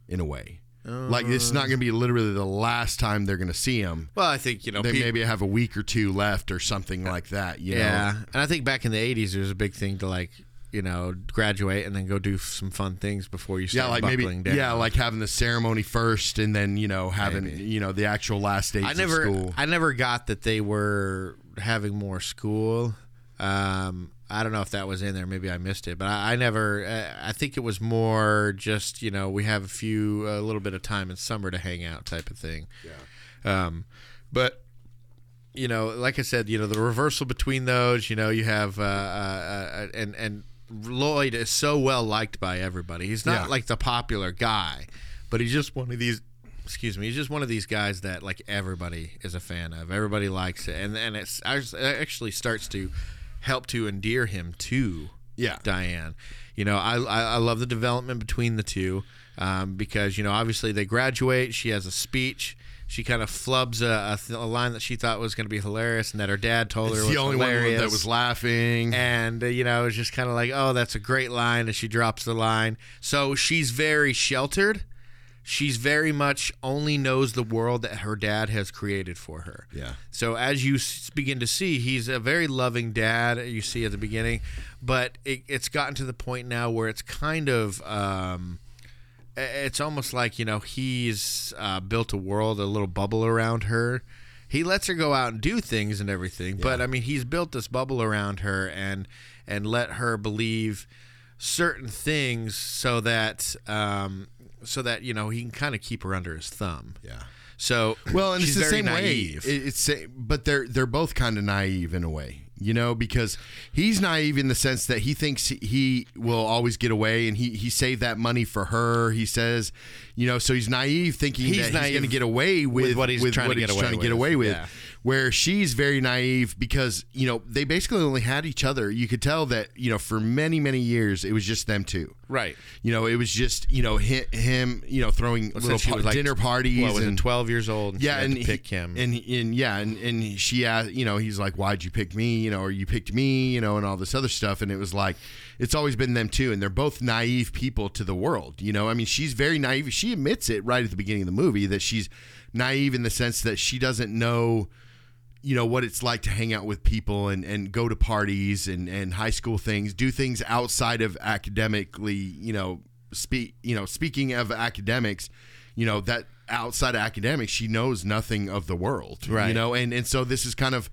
in a way. Uh, like, it's not going to be literally the last time they're going to see him. Well, I think, you know, they people, maybe have a week or two left or something like that. You yeah. know? And I think back in the eighties, it was a big thing to, like, you know, graduate and then go do some fun things before you start yeah, like buckling maybe, down. Yeah, like having the ceremony first and then, you know, having, maybe. you know, the actual last days I never, of school. I never got that they were having more school. Um, I don't know if that was in there. Maybe I missed it, but I, I never. Uh, I think it was more just, you know, we have a few a little bit of time in summer to hang out type of thing. Yeah. Um, but you know, like I said, you know, the reversal between those. You know, you have uh, uh, uh, and and Lloyd is so well liked by everybody. He's not yeah. like the popular guy, but he's just one of these. Excuse me. He's just one of these guys that like everybody is a fan of. Everybody likes it, and and it's, it actually starts to helped to endear him to yeah. Diane. You know, I, I I love the development between the two um, because, you know, obviously they graduate. She has a speech. She kind of flubs a, a, th- a line that she thought was going to be hilarious and that her dad told her it's was the only hilarious. One that was laughing. And, uh, you know, it was just kind of like, oh, that's a great line. And she drops the line. So she's very sheltered. She's very much only knows the world that her dad has created for her. Yeah. So as you begin to see, he's a very loving dad, you see at the beginning. But it, it's gotten to the point now where it's kind of, um, it's almost like, you know, he's uh, built a world, a little bubble around her. He lets her go out and do things and everything. Yeah. But, I mean, he's built this bubble around her and, and let her believe certain things so that... Um, so that, you know, he can kind of keep her under his thumb. Yeah. So well, and she's it's the very same naive. Way. It's but they're they're both kind of naive in a way, you know, because he's naive in the sense that he thinks he will always get away, and he he saved that money for her. He says, you know, so he's naive thinking he's that naive he's going to get away with, with what he's with trying, what to, get he's trying to get away with. Yeah. Where she's very naive because, you know, they basically only had each other. You could tell that, you know, for many many years it was just them two. Right. You know, it was just, you know, him, him you know, throwing well, little pa- like, dinner parties. Well, was and, twelve years old. And yeah, and he, pick him. And, and yeah, and, and she asked, you know, he's like, why'd you pick me? You know, or you picked me, you know, and all this other stuff. And it was like, it's always been them two. And they're both naive people to the world. You know, I mean, she's very naive. She admits it right at the beginning of the movie that she's naive in the sense that she doesn't know, you know, what it's like to hang out with people and, and go to parties and, and high school things, do things outside of academically, you know, speak, you know, speaking of academics, you know, that outside of academics, she knows nothing of the world, right. You know? And, and so this is kind of,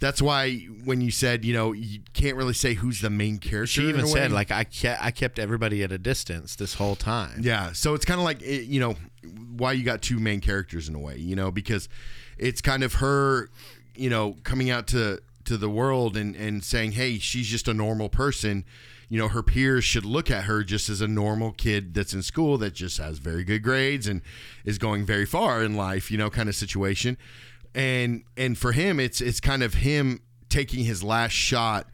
that's why when you said, you know, you can't really say who's the main character. She even said, like, I kept, I kept everybody at a distance this whole time. Yeah. So it's kind of like, it, you know, why you got two main characters in a way, you know, because it's kind of her, you know, coming out to, to the world and, and saying, hey, she's just a normal person. You know, her peers should look at her just as a normal kid that's in school that just has very good grades and is going very far in life, you know, kind of situation. And and for him, it's it's kind of him taking his last shot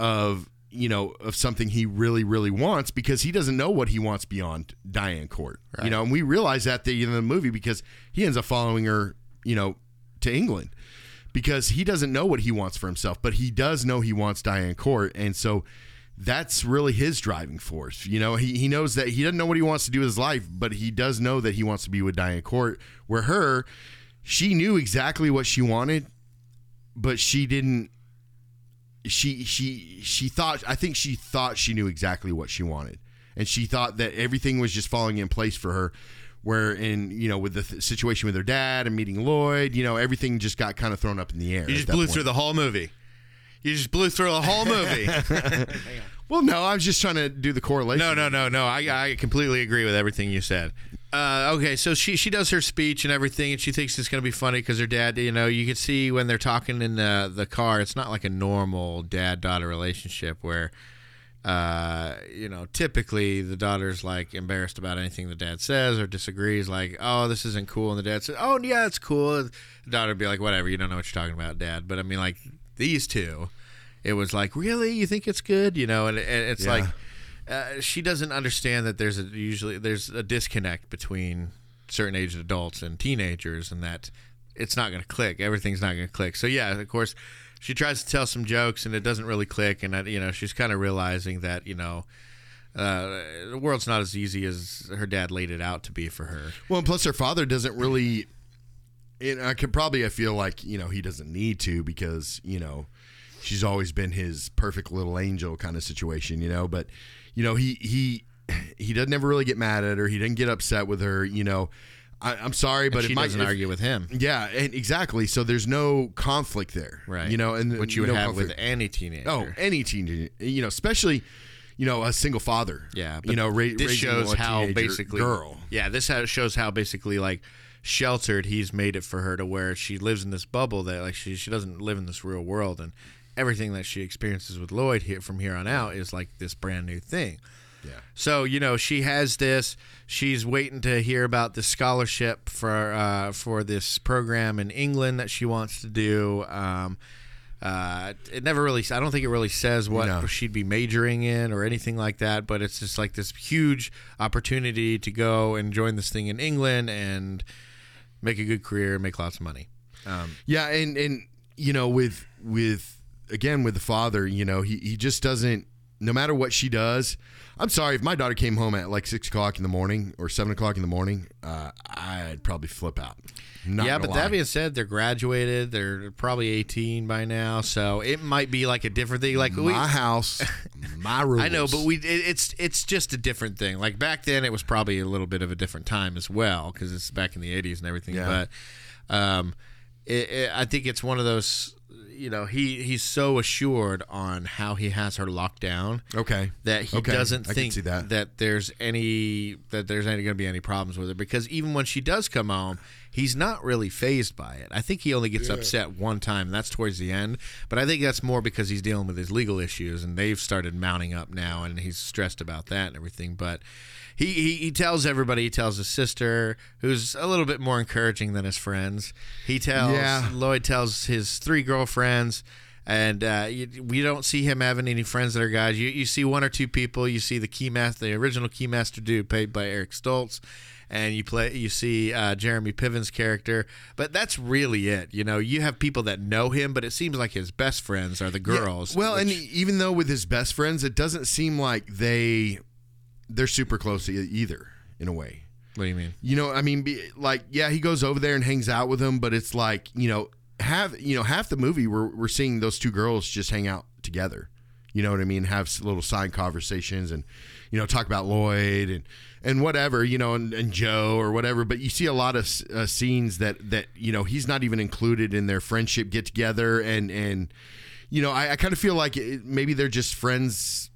of, you know, of something he really, really wants because he doesn't know what he wants beyond Diane Court, right. You know, and we realize that at the end of the movie because he ends up following her, you know, to England. Because he doesn't know what he wants for himself, but he does know he wants Diane Court. And so that's really his driving force. You know, he, he knows that he doesn't know what he wants to do with his life, but he does know that he wants to be with Diane Court, where her, she knew exactly what she wanted, but she didn't, she, she, she thought, I think she thought she knew exactly what she wanted. And she thought that everything was just falling in place for her. Where in, you know, with the th- situation with her dad and meeting Lloyd, you know, everything just got kind of thrown up in the air. You just blew point. through the whole movie. You just blew through the whole movie. Well, no, I was just trying to do the correlation. No, no, no, no. I, I completely agree with everything you said. Uh, okay, so she she does her speech and everything, and she thinks it's going to be funny because her dad, you know, you can see when they're talking in the, the car, it's not like a normal dad-daughter relationship where... Uh, you know, typically the daughter's like embarrassed about anything the dad says or disagrees, like, oh, this isn't cool. And the dad says, oh, yeah, it's cool. The daughter would be like, whatever, you don't know what you're talking about, dad. But I mean, like, these two, it was like, really? You think it's good? You know, and, and it's yeah. like, uh, she doesn't understand that there's a, usually there's a disconnect between certain aged adults and teenagers and that it's not going to click. Everything's not going to click. So, yeah, of course. She tries to tell some jokes, and it doesn't really click. And, you know, she's kind of realizing that, you know, uh, the world's not as easy as her dad laid it out to be for her. Well, and plus her father doesn't really – and I could probably – I feel like, you know, he doesn't need to because, you know, she's always been his perfect little angel kind of situation, you know. But, you know, he he, he doesn't ever really get mad at her. He doesn't get upset with her, you know. I, I'm sorry, but and she it might, doesn't if, argue with him. Yeah, and exactly. So there's no conflict there, right? You know, and which you would no have conflict. with any teenager. Oh, any teenager. You know, especially, you know, a single father. Yeah, but you know, ra- this shows a how basically girl. Yeah, this shows how basically like sheltered he's made it for her to where she lives in this bubble that like she she doesn't live in this real world, and everything that she experiences with Lloyd here from here on out is like this brand new thing. Yeah. So, you know, she has this. She's waiting to hear about the scholarship for uh, for this program in England that she wants to do. Um, Uh, it never really, I don't think it really says what no. she'd be majoring in or anything like that, but it's just like this huge opportunity to go and join this thing in England and make a good career and make lots of money. Um, yeah. And, and, you know, with, with, again, with the father, you know, he, he just doesn't, no matter what she does. I'm sorry, if my daughter came home at like six o'clock in the morning or seven o'clock in the morning, uh, I'd probably flip out. Not yeah, but lie. That being said, they're graduated. They're probably eighteen by now, so it might be like a different thing. Like my we, house, my rules. I know, but we it, it's it's just a different thing. Like back then, it was probably a little bit of a different time as well because it's back in the eighties and everything. Yeah. But um, it, it, I think it's one of those. You know, he, he's so assured on how he has her locked down. Okay. That he okay. doesn't think that. that there's any that there's any going to be any problems with her, because even when she does come home, he's not really fazed by it. I think he only gets yeah. upset one time, and that's towards the end. But I think that's more because he's dealing with his legal issues, and they've started mounting up now, and he's stressed about that and everything. But he, he, he tells everybody. He tells his sister, who's a little bit more encouraging than his friends. He tells yeah. Lloyd tells his three girlfriends, and uh, you, we don't see him having any friends that are guys. You you see one or two people. You see the Keymaster, the original Keymaster dude, played by Eric Stoltz, and you play you see uh, Jeremy Piven's character. But that's really it. You know, you have people that know him, but it seems like his best friends are the girls. Yeah. Well, which, and even though with his best friends, it doesn't seem like they. They're super close to either, in a way. What do you mean? You know, I mean, be, like, yeah, he goes over there and hangs out with them, but it's like, you know, have you know half the movie we're we're seeing those two girls just hang out together. You know what I mean? Have little side conversations and, you know, talk about Lloyd and, and whatever, you know, and, and Joe or whatever. But you see a lot of uh, scenes that, that, you know, he's not even included in their friendship get-together. And, and you know, I, I kind of feel like it, maybe they're just friends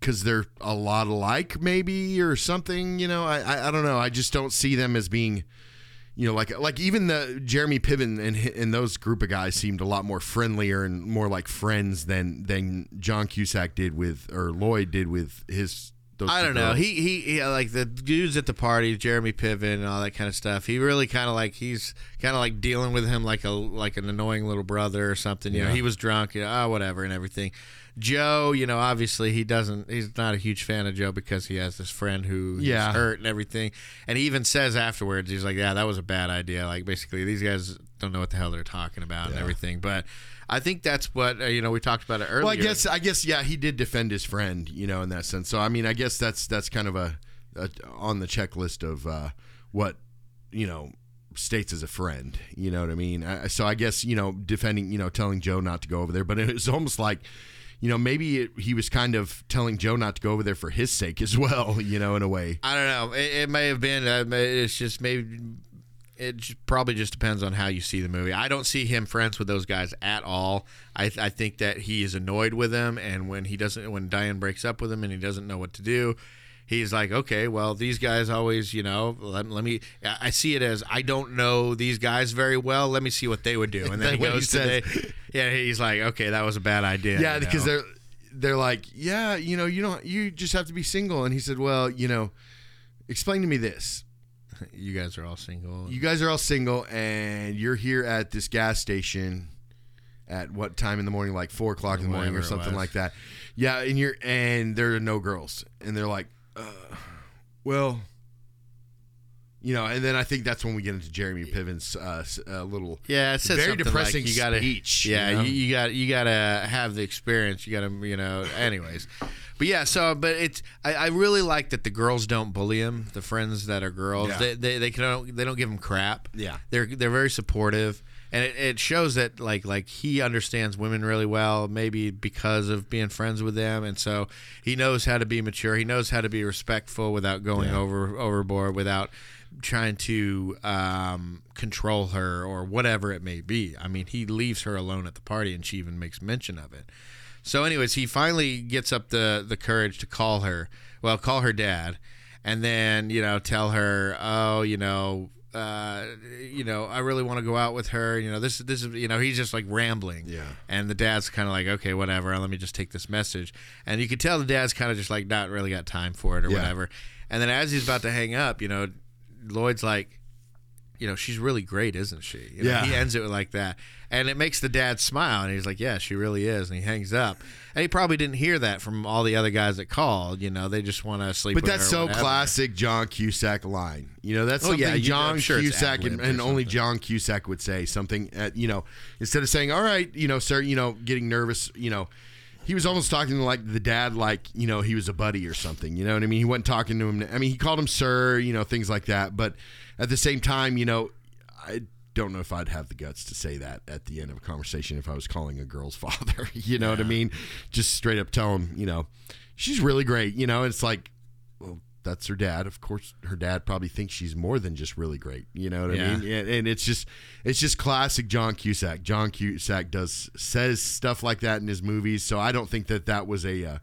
because they're a lot alike, maybe, or something, you know. I, I I don't know. I just don't see them as being, you know, like like even the Jeremy Piven and and those group of guys seemed a lot more friendlier and more like friends than than John Cusack did with or Lloyd did with his. Those I don't know. He, he he like the dudes at the party, Jeremy Piven and all that kind of stuff. He really kind of like he's kind of like dealing with him like a like an annoying little brother or something. You yeah. know, he was drunk. You know, oh, whatever and everything. Joe, you know, obviously he doesn't, he's not a huge fan of Joe because he has this friend who's yeah. hurt and everything. And he even says afterwards, he's like, yeah, that was a bad idea. Like, basically, these guys don't know what the hell they're talking about yeah. and everything. But I think that's what, uh, you know, we talked about it earlier. Well, I guess, I guess, yeah, he did defend his friend, you know, in that sense. So, I mean, I guess that's, that's kind of a, a on the checklist of uh, what, you know, states as a friend, you know what I mean? I, so I guess, you know, defending, you know, telling Joe not to go over there. But it was almost like, you know, maybe it, he was kind of telling Joe not to go over there for his sake as well, you know, in a way. I don't know. It, it may have been. It's just maybe it probably just depends on how you see the movie. I don't see him friends with those guys at all. I, I think that he is annoyed with them. And when he doesn't, when Diane breaks up with him and he doesn't know what to do, he's like, okay, well, these guys always, you know, let, let me, I see it as I don't know these guys very well. Let me see what they would do. And then he goes he says, today. Yeah. He's like, okay, that was a bad idea. Yeah. You know? Cause they're, they're like, yeah, you know, you don't, you just have to be single. And he said, well, you know, explain to me this. You guys are all single. You guys are all single and you're here at this gas station at what time in the morning, like four o'clock in the morning or something like that. Yeah. And you're, and there are no girls and they're like, Uh, well, you know, and then I think that's when we get into Jeremy Piven's uh, uh, little yeah, it says very depressing like you gotta, speech. Yeah, you, know? you, you got you gotta have the experience. You gotta, you know. Anyways, but yeah. So, but it's I, I really like that the girls don't bully him. The friends that are girls, yeah. they they they can they don't give him crap. Yeah, they're they're very supportive. And it, it shows that like like he understands women really well, maybe because of being friends with them, and so he knows how to be mature. He knows how to be respectful without going yeah. over overboard, without trying to um, control her or whatever it may be. I mean, he leaves her alone at the party, and she even makes mention of it. So, anyways, he finally gets up the the courage to call her. Well, call her dad, and then you know tell her, oh, you know. Uh, you know, I really want to go out with her. You know, this, this is, you know, he's just like rambling. Yeah. And the dad's kind of like, okay, whatever. Let me just take this message. And you could tell the dad's kind of just like not really got time for it or yeah. whatever. And then as he's about to hang up, you know, Lloyd's like, you know, she's really great, isn't she? You know, yeah. He ends it like that. And it makes the dad smile. And he's like, yeah, she really is. And he hangs up. And he probably didn't hear that from all the other guys that called. You know, they just want to sleep but with her. But that's so classic John Cusack line. You know, that's something oh, yeah, John sure Cusack and, and only John Cusack would say. Something, at, you know, instead of saying, all right, you know, sir, you know, getting nervous, you know. He was almost talking to, like, the dad like, you know, he was a buddy or something. You know what I mean? He wasn't talking to him. I mean, he called him sir, you know, things like that. But at the same time, you know, I don't know if I'd have the guts to say that at the end of a conversation if I was calling a girl's father. You know yeah. what I mean? Just straight up tell him, you know, she's really great. You know, it's like, well, that's her dad. Of course, her dad probably thinks she's more than just really great. You know what yeah. I mean? And, and it's just, it's just classic John Cusack. John Cusack does says stuff like that in his movies. So I don't think that that was a uh,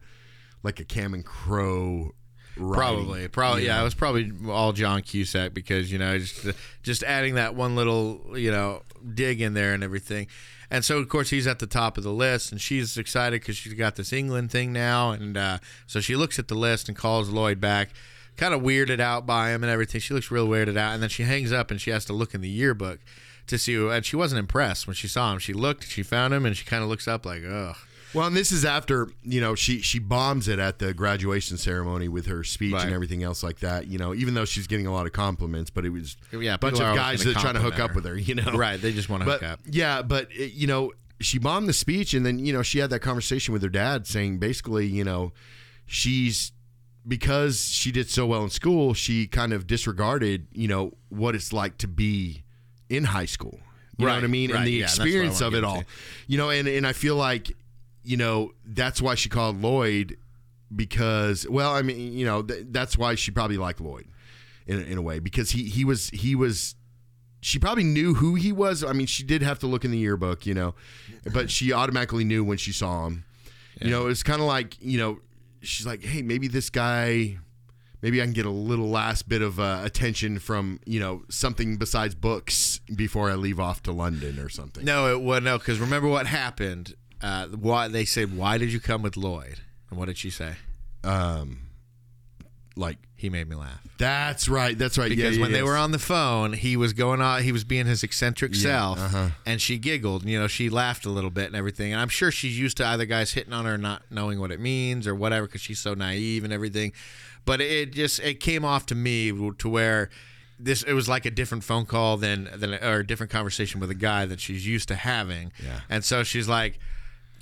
like a Cameron Crowe. Probably, probably, yeah. yeah. It was probably all John Cusack because you know just just adding that one little you know dig in there and everything. And so, of course, he's at the top of the list, and she's excited because she's got this England thing now. And uh, so she looks at the list and calls Lloyd back, kind of weirded out by him and everything. She looks real weirded out. And then she hangs up, and she has to look in the yearbook to see who. And she wasn't impressed when she saw him. She looked, she found him, and she kind of looks up like, ugh. Well, and this is after, you know, she, she bombs it at the graduation ceremony with her speech right. and everything else like that, you know, even though she's getting a lot of compliments, but it was yeah, a bunch of guys that are trying to hook her. up with her, you know. Right, they just want to hook up. Yeah, but, it, you know, she bombed the speech and then, you know, she had that conversation with her dad saying basically, you know, she's, because she did so well in school, she kind of disregarded, you know, what it's like to be in high school. You right, know what I mean? Right, and the yeah, experience of it all. To. You know, and, and I feel like... You know, that's why she called Lloyd because, well, I mean, you know, th- that's why she probably liked Lloyd in, in a way because he, he was, he was, she probably knew who he was. I mean, she did have to look in the yearbook, you know, but she automatically knew when she saw him. Yeah. You know, it's kind of like, you know, she's like, hey, maybe this guy, maybe I can get a little last bit of uh, attention from, you know, something besides books before I leave off to London or something. No, it was, no, because remember what happened. Uh, why they said, why did you come with Lloyd? And what did she say? Um, like he made me laugh. That's right. That's right. Because yeah, when yeah, they yes. were on the phone, he was going on. He was being his eccentric yeah, self, uh-huh. and she giggled. You know, she laughed a little bit and everything. And I'm sure she's used to either guys hitting on her, not knowing what it means or whatever, because she's so naive and everything. But it just it came off to me to where. This it was like a different phone call than than or a different conversation with a guy that she's used to having, yeah. and so she's like,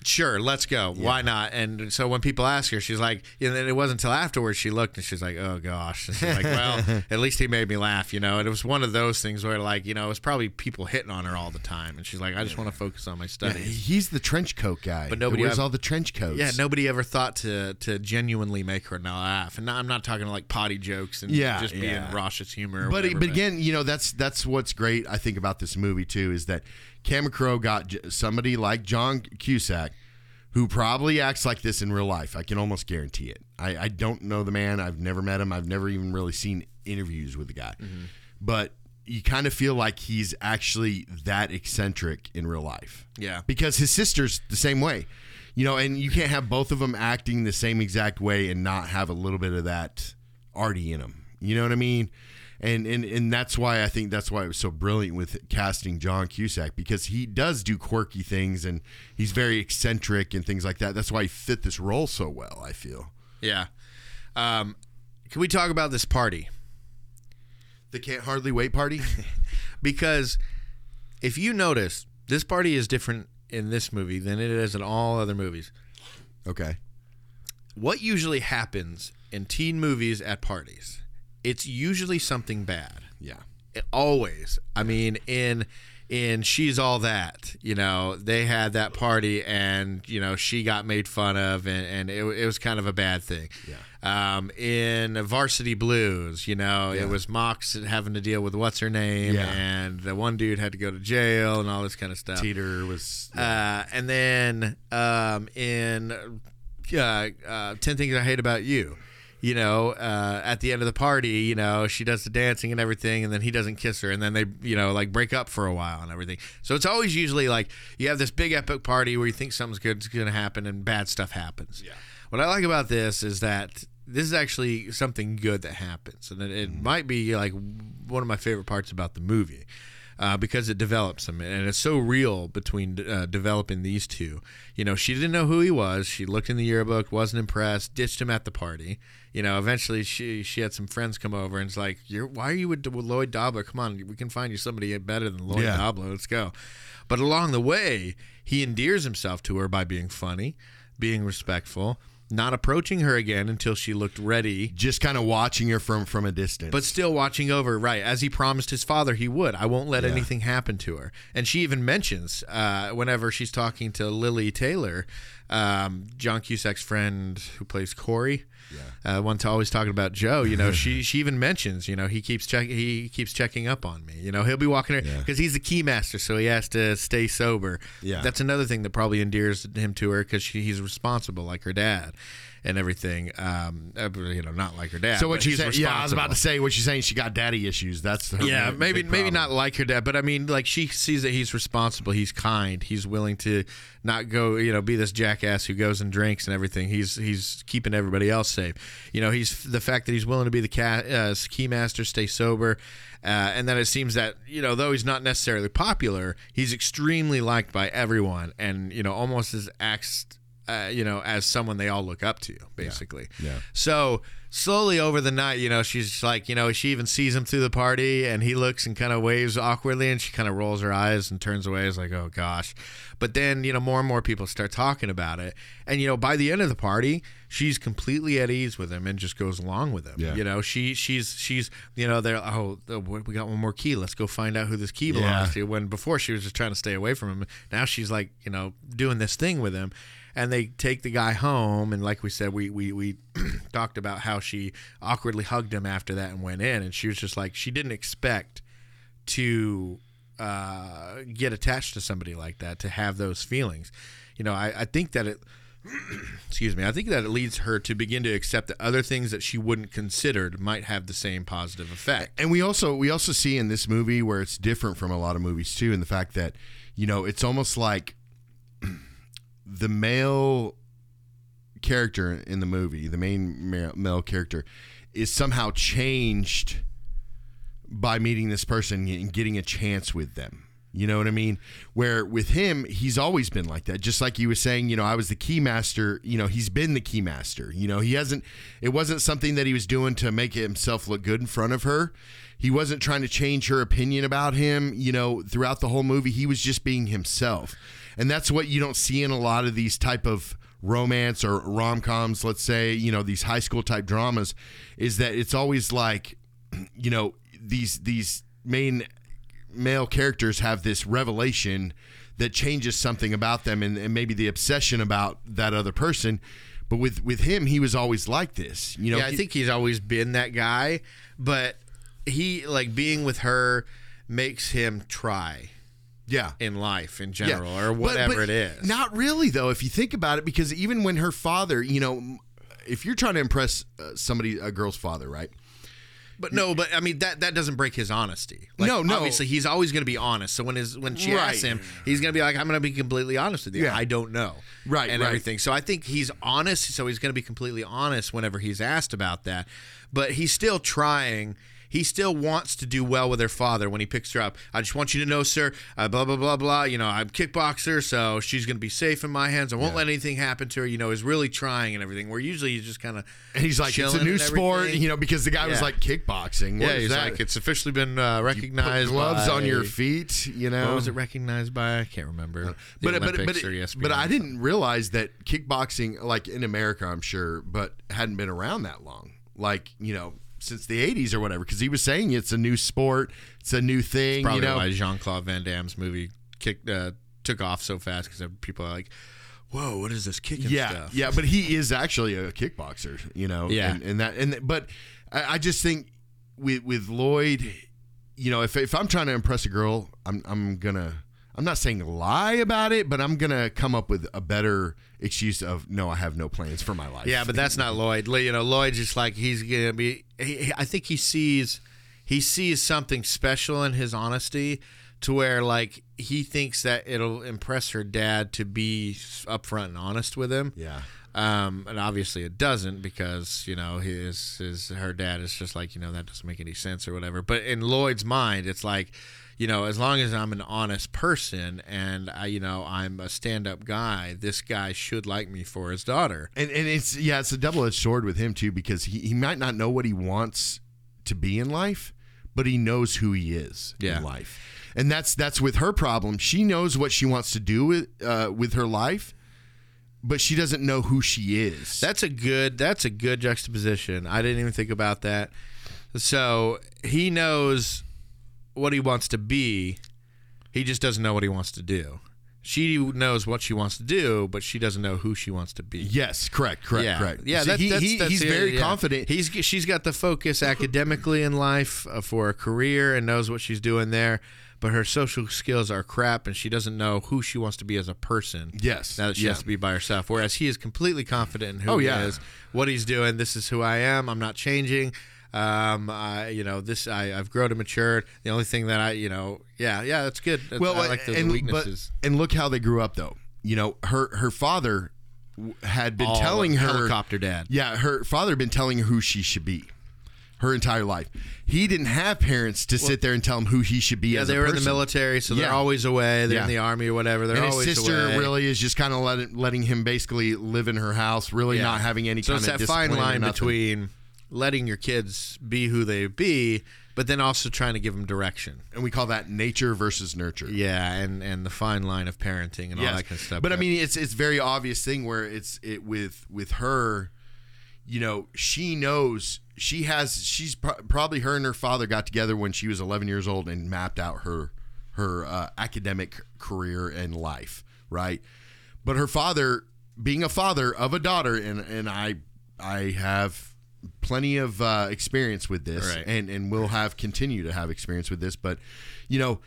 "Sure, let's go. Yeah. Why not?" And so when people ask her, she's like, you know, and it wasn't until afterwards she looked and she's like, "Oh gosh," and she's like, "Well, at least he made me laugh," you know. And it was one of those things where like you know it was probably people hitting on her all the time, and she's like, "I just yeah. want to focus on my studies." Yeah, he's the trench coat guy, but nobody wears all the trench coats. Yeah, nobody ever thought to to genuinely make her laugh, and not, I'm not talking like potty jokes and yeah, just being yeah. raucous humor. Or but whatever, but again, you know that's that's what's great I think about this movie too is that. Cameron Crowe got somebody like John Cusack, who probably acts like this in real life. I can almost guarantee it. I, I don't know the man. I've never met him. I've never even really seen interviews with the guy. Mm-hmm. But you kind of feel like he's actually that eccentric in real life. Yeah. Because his sister's the same way. You know, and you can't have both of them acting the same exact way and not have a little bit of that arty in them. You know what I mean? And, and and that's why I think that's why it was so brilliant with casting John Cusack because he does do quirky things and he's very eccentric and things like that. That's why he fit this role so well, I feel. Yeah. Um, can we talk about this party? The Can't Hardly Wait party? Because if you notice, this party is different in this movie than it is in all other movies. Okay. What usually happens in teen movies at parties? It's usually something bad. Yeah. It, always. I mean, in in She's All That, you know, they had that party and, you know, she got made fun of and, and it, it was kind of a bad thing. Yeah. Um, in Varsity Blues, you know, yeah. it was Mox having to deal with what's her name yeah. and the one dude had to go to jail and all this kind of stuff. Teeter was... Yeah. Uh, and then um, in uh, uh, ten Things I Hate About You, you know, uh, at the end of the party, you know, she does the dancing and everything, and then he doesn't kiss her, and then they, you know, like break up for a while and everything. So it's always usually like you have this big epic party where you think something's good's going to happen and bad stuff happens. Yeah. What I like about this is that this is actually something good that happens, and it, it might be like one of my favorite parts about the movie, uh, because it develops him, and it's so real between uh, developing these two. You know, she didn't know who he was. She looked in the yearbook, wasn't impressed, ditched him at the party. You know, eventually she she had some friends come over, and it's like, "You're why are you with, with Lloyd Dobler? Come on, we can find you somebody better than Lloyd yeah. Dobler. Let's go." But along the way, he endears himself to her by being funny, being respectful, not approaching her again until she looked ready. Just kind of watching her from, from a distance. But still watching over, right, as he promised his father he would. I won't let yeah. anything happen to her. And she even mentions, uh, whenever she's talking to Lily Taylor, um, John Cusack's friend who plays Corey, yeah. uh, one's always talking about Joe, you know, she she even mentions, you know, he keeps, check, he keeps checking up on me. You know, he'll be walking her because yeah. he's the Keymaster, so he has to stay sober. Yeah. That's another thing that probably endears him to her because he's responsible like her dad. And everything, um, you know, not like her dad. So what she's saying, yeah, I was about to say what she's saying. She got daddy issues. That's her yeah, big, maybe big maybe not like her dad, but I mean, like she sees that he's responsible, he's kind, he's willing to not go, you know, be this jackass who goes and drinks and everything. He's he's keeping everybody else safe. You know, he's the fact that he's willing to be the ca- uh, key master, stay sober. Uh, and then it seems that, you know, though he's not necessarily popular, he's extremely liked by everyone, and you know, almost as acts. Uh, you know, as someone they all look up to, basically. Yeah. Yeah. So slowly over the night, you know, she's like, you know, she even sees him through the party, and he looks and kind of waves awkwardly, and she kind of rolls her eyes and turns away. It's like, oh gosh. But then, you know, more and more people start talking about it. And, you know, by the end of the party, she's completely at ease with him and just goes along with him. Yeah. You know, she she's, she's you know, they're, oh, we got one more key. Let's go find out who this key belongs yeah. to. When before she was just trying to stay away from him. Now she's like, you know, doing this thing with him. And they take the guy home, and like we said, we we, we talked about how she awkwardly hugged him after that and went in, and she was just like, she didn't expect to uh, get attached to somebody like that, to have those feelings. You know, I, I think that it, excuse me, I think that it leads her to begin to accept that other things that she wouldn't considered might have the same positive effect. And we also we also see in this movie where it's different from a lot of movies too, in the fact that, you know, it's almost like the male character in the movie, the main male, male character, is somehow changed by meeting this person and getting a chance with them. You know what I mean? Where with him, he's always been like that. Just like you were saying, you know, I was the Keymaster. You know, he's been the Keymaster. You know, he hasn't, it wasn't something that he was doing to make himself look good in front of her. He wasn't trying to change her opinion about him. You know, throughout the whole movie, he was just being himself. And that's what you don't see in a lot of these type of romance or rom-coms, let's say, you know, these high school type dramas, is that it's always like, you know, these these main male characters have this revelation that changes something about them, and, and maybe the obsession about that other person. But with, with him, he was always like this. You know, yeah, I think he's always been that guy, but he, like, being with her makes him try. Yeah, in life in general, yeah. or whatever but, but it is. Not really, though, if you think about it, because even when her father, you know, if you're trying to impress uh, somebody, a girl's father, right? But no, but I mean that, that doesn't break his honesty. Like, no, no. Obviously, he's always going to be honest. So when his when she right. asks him, he's going to be like, "I'm going to be completely honest with you. Yeah. I don't know." Right, and right. everything. So I think he's honest. So he's going to be completely honest whenever he's asked about that. But he's still trying. He still wants to do well with her father when he picks her up. I just want you to know, sir, uh, blah, blah, blah, blah. You know, I'm a kickboxer, so she's going to be safe in my hands. I won't yeah. let anything happen to her. You know, he's really trying and everything. Where usually he's just kind of and he's like, it's a new sport, you know, because the guy yeah. was like, kickboxing. What yeah, he's that? Like, it's officially been uh, recognized. You put gloves by, on your feet, you know. What was it recognized by? I can't remember. Uh, but, but, but, but I didn't realize that kickboxing, like in America, I'm sure, but hadn't been around that long. Like, you know, since the eighties or whatever, because he was saying it's a new sport, it's a new thing. It's probably, you know, why Jean-Claude Van Damme's movie kicked, uh, took off so fast, because people are like, whoa, what is this kicking yeah, stuff? Yeah, but he is actually a kickboxer, you know. Yeah. And, and that, and but I, I just think with with Lloyd, you know, if if I'm trying to impress a girl, I'm I'm gonna I'm not saying lie about it, but I'm gonna come up with a better excuse of, no, I have no plans for my life. Yeah, but that's not Lloyd. You know, Lloyd's just like, he's gonna be. He, I think he sees, he sees something special in his honesty, to where like he thinks that it'll impress her dad to be upfront and honest with him. Yeah. Um, and obviously it doesn't, because, you know, his, his, her dad is just like, you know, that doesn't make any sense or whatever. But in Lloyd's mind, it's like, you know, as long as I'm an honest person and I, you know, I'm a stand-up guy, this guy should like me for his daughter. And and it's, yeah, it's a double-edged sword with him too, because he, he might not know what he wants to be in life, but he knows who he is yeah. in life. And that's, that's with her problem. She knows what she wants to do with, uh, with her life, but she doesn't know who she is. That's a good, that's a good juxtaposition. I didn't even think about that. So he knows what he wants to be. He just doesn't know what he wants to do. She knows what she wants to do, but she doesn't know who she wants to be. Yes, correct, correct, yeah. correct. Yeah, so that, he, that's, he, that's he's the, very yeah. confident. He's She's got the focus academically in life uh, for a career and knows what she's doing there, but her social skills are crap, and she doesn't know who she wants to be as a person. Yes. Now that she yeah. has to be by herself, whereas he is completely confident in who oh, he yeah. is, what he's doing. This is who I am. I'm not changing. Um, I, you know, this, I, I've grown and matured. The only thing that I, you know, yeah, yeah, that's good. That's, well, I like those and, weaknesses. But, and look how they grew up though. You know, her, her father had been All telling her helicopter dad. Yeah. Her father had been telling her who she should be her entire life. He didn't have parents to well, sit there and tell him who he should be yeah, as a person. Yeah, they were in the military, so yeah. they're always away. They're yeah. in the army or whatever. They're and his always sister away. Really is just kind of letting, letting him basically live in her house, really yeah. not having any so kind of discipline. So it's that fine line between letting your kids be who they be, but then also trying to give them direction. And we call that nature versus nurture. Yeah, and, and the fine line of parenting and yes. all that kind of stuff. But, yep. I mean, it's it's very obvious thing where it's it with with her, you know, she knows she has, she's pro- probably her and her father got together when she was eleven years old and mapped out her, her uh, academic career and life, right? But her father, being a father of a daughter, and, and I I have plenty of uh, experience with this, right. and and we'll have continue to have experience with this. But you know,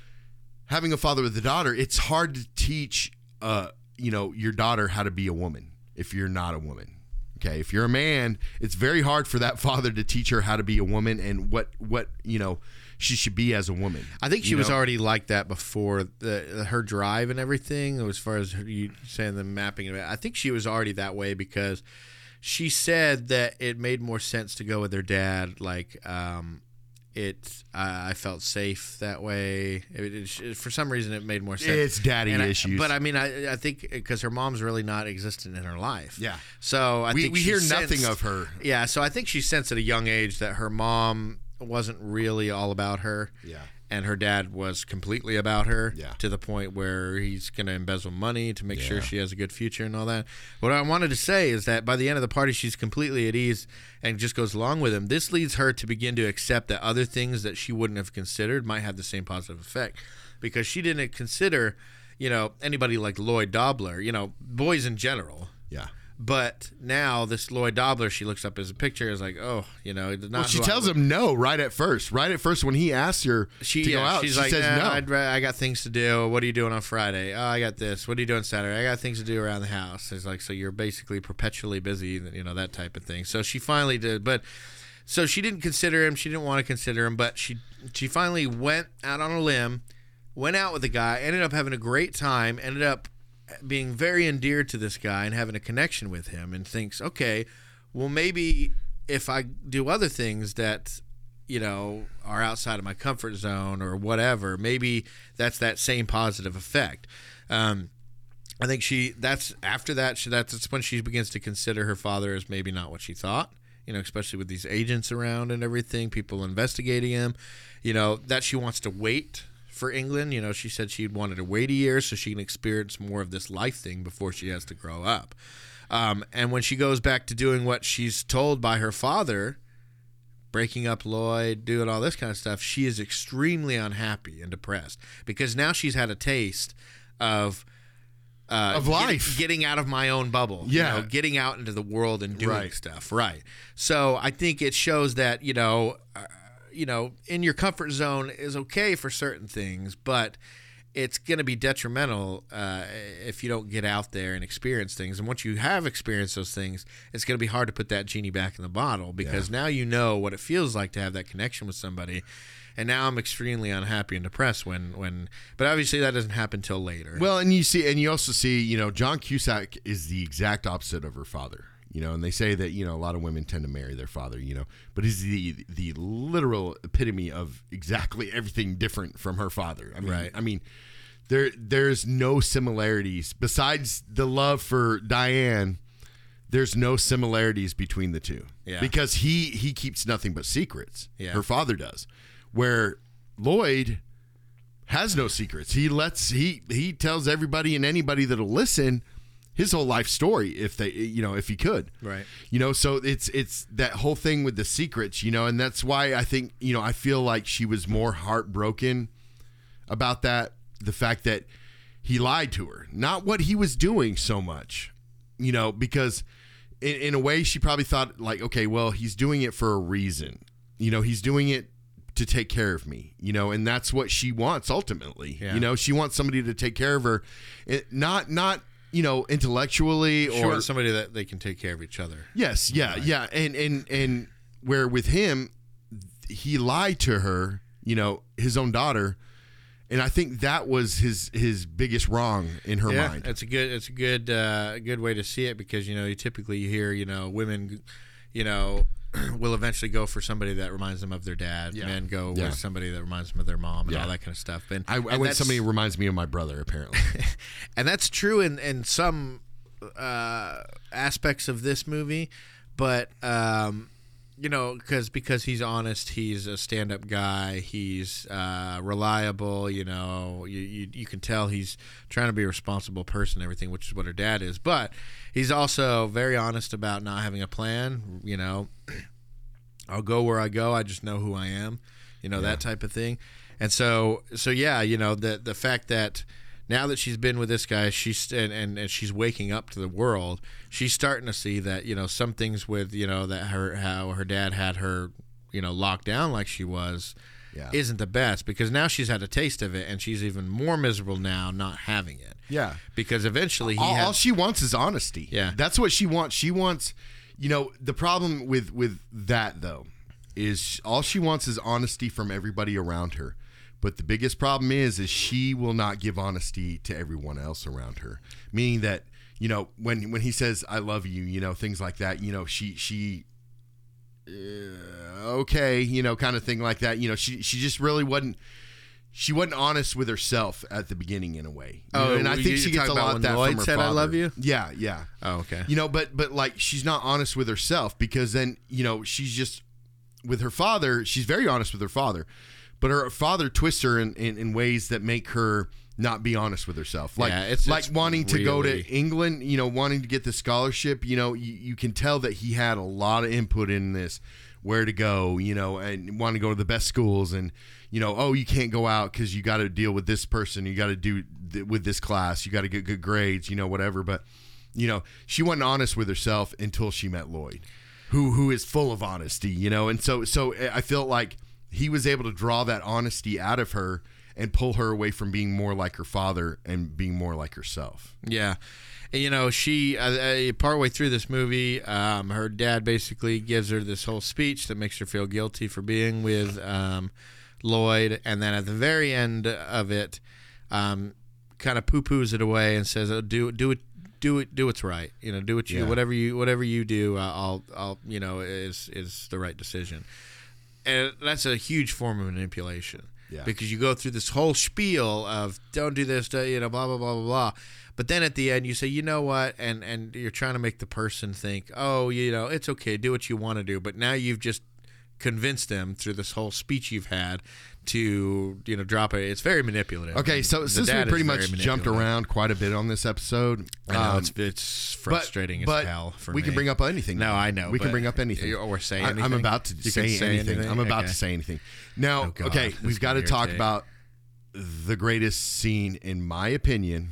having a father with a daughter, it's hard to teach uh you know your daughter how to be a woman if you're not a woman. Okay, if you're a man, it's very hard for that father to teach her how to be a woman and what what you know she should be as a woman. I think she you know? was already like that before the, her drive and everything. As far as her, you saying the mapping, I think she was already that way because she said that it made more sense to go with her dad. Like, um, it, uh, I felt safe that way. It, it, it, for some reason, it made more sense. It's daddy and issues. I, but I mean, I, I think because her mom's really not existent in her life. Yeah. So I we, think we she hear sensed, nothing of her. Yeah. So I think she sensed at a young age that her mom wasn't really all about her. Yeah. And her dad was completely about her yeah. to the point where he's going to embezzle money to make yeah. sure she has a good future and all that. What I wanted to say is that by the end of the party, she's completely at ease and just goes along with him. This leads her to begin to accept that other things that she wouldn't have considered might have the same positive effect, because she didn't consider, you know, anybody like Lloyd Dobler, you know, boys in general. Yeah. But now this Lloyd Dobler, she looks up as a picture, is like, oh, you know, not. Well, she tells him no right at first. Right at first, when he asks her she, to yeah, go out, she's she like, says nah, no. I'd re- I got things to do. What are you doing on Friday? Oh, I got this. What are you doing Saturday? I got things to do around the house. It's like, so you're basically perpetually busy, you know, that type of thing. So she finally did, but so she didn't consider him. She didn't want to consider him, but she she finally went out on a limb, went out with the guy, ended up having a great time, ended up being very endeared to this guy and having a connection with him, and thinks, okay, well, maybe if I do other things that, you know, are outside of my comfort zone or whatever, maybe that's that same positive effect. Um, I think she, that's after that, she, that's when she begins to consider her father as maybe not what she thought, you know, especially with these agents around and everything, people investigating him, you know, that she wants to wait for England. You know, she said she wanted to wait a year so she can experience more of this life thing before she has to grow up. Um, and when she goes back to doing what she's told by her father, breaking up Lloyd, doing all this kind of stuff, she is extremely unhappy and depressed because now she's had a taste of uh, of life, get, getting out of my own bubble, yeah, you know, getting out into the world and doing right. stuff. Right. So I think it shows that, you know, uh, you know, in your comfort zone is okay for certain things, but it's going to be detrimental uh, if you don't get out there and experience things. And once you have experienced those things, it's going to be hard to put that genie back in the bottle, because yeah. now you know what it feels like to have that connection with somebody. And now I'm extremely unhappy and depressed when, when, but obviously that doesn't happen till later. Well, and you see, and you also see, you know, John Cusack is the exact opposite of her father. You know, and they say that, you know, a lot of women tend to marry their father, you know, but he's the the literal epitome of exactly everything different from her father. I mean, right. I mean, there there's no similarities besides the love for Diane. There's no similarities between the two, yeah. because he he keeps nothing but secrets. Yeah. Her father does, where Lloyd has no secrets. He lets he he tells everybody and anybody that'll listen his whole life story, if they, you know, if he could, right, you know, so it's, it's that whole thing with the secrets, you know, and that's why I think, you know, I feel like she was more heartbroken about that, the fact that he lied to her, not what he was doing so much, you know, because in, in a way she probably thought like, okay, well, he's doing it for a reason, you know, he's doing it to take care of me, you know, and that's what she wants ultimately, yeah. you know, she wants somebody to take care of her, it, not, not, you know, intellectually, or she wants somebody that they can take care of each other. Yes, yeah, right. yeah, and and and where with him, he lied to her, you know, his own daughter, and I think that was his his biggest wrong in her yeah, mind. That's a good, it's a good, uh, good way to see it, because you know, you typically you hear, you know, women, you know, will eventually go for somebody that reminds them of their dad. Yeah. Men go yeah. with somebody that reminds them of their mom and yeah. all that kind of stuff. And I, I and went somebody who reminds me of my brother, apparently. And that's true in, in some uh, aspects of this movie. But, um, you know, cause, because he's honest, he's a stand-up guy, he's uh, reliable, you know, you, you, you can tell he's trying to be a responsible person and everything, which is what her dad is. But he's also very honest about not having a plan, you know. I'll go where I go. I just know who I am, you know, yeah. that type of thing. And so, so yeah, you know, the the fact that now that she's been with this guy, she's and, and, and she's waking up to the world. She's starting to see that, you know, some things with, you know, that her how her dad had her, you know, locked down like she was, yeah. isn't the best, because now she's had a taste of it and she's even more miserable now not having it. Yeah, because eventually he all, had, all she wants is honesty. Yeah, that's what she wants. She wants. You know, the problem with, with that, though, is all she wants is honesty from everybody around her. But the biggest problem is, is she will not give honesty to everyone else around her. Meaning that, you know, when when he says, I love you, you know, things like that, you know, she, she uh, okay, you know, kind of thing like that. You know, she, she just really wasn't. She wasn't honest with herself at the beginning, in a way. You oh, know? And I think she gets a lot of that Lloyd from her said, father. I love you? Yeah, yeah. Oh, okay. You know, but but like she's not honest with herself, because then, you know, she's just with her father. She's very honest with her father, but her father twists her in, in, in ways that make her not be honest with herself. Like yeah, it's, like it's wanting really... to go to England, you know, wanting to get the scholarship. You know, you, you can tell that he had a lot of input in this. Where to go, you know, and want to go to the best schools, and, you know, oh, you can't go out because you got to deal with this person, you got to do th- with this class, you got to get good grades, you know, whatever. But, you know, she wasn't honest with herself until she met Lloyd, who who is full of honesty, you know. And so so I feel like he was able to draw that honesty out of her and pull her away from being more like her father and being more like herself. Yeah. You know, she uh, partway through this movie, um, her dad basically gives her this whole speech that makes her feel guilty for being with um, Lloyd, and then at the very end of it, um, kind of poo-poos it away and says, oh, "Do do it, do it, do what's right. You know, do what you yeah. whatever you whatever you do, uh, I'll I'll you know is is the right decision." And that's a huge form of manipulation. Yeah. Because you go through this whole spiel of don't do this, don't, you know, blah, blah, blah, blah, blah. But then at the end you say, you know what, and, and you're trying to make the person think, oh, you know, it's okay, do what you want to do. But now you've just convinced them through this whole speech you've had to, you know, drop it. It's very manipulative. Okay, so since we pretty much jumped around quite a bit on this episode. I know, um, it's, it's frustrating but, as hell for we me. We can bring up anything. No, I know. We can bring up anything. Or say anything. I, I'm about to say, say anything. anything. I'm about okay. to say anything. Now, oh God, okay, we've got to talk about the greatest scene, in my opinion,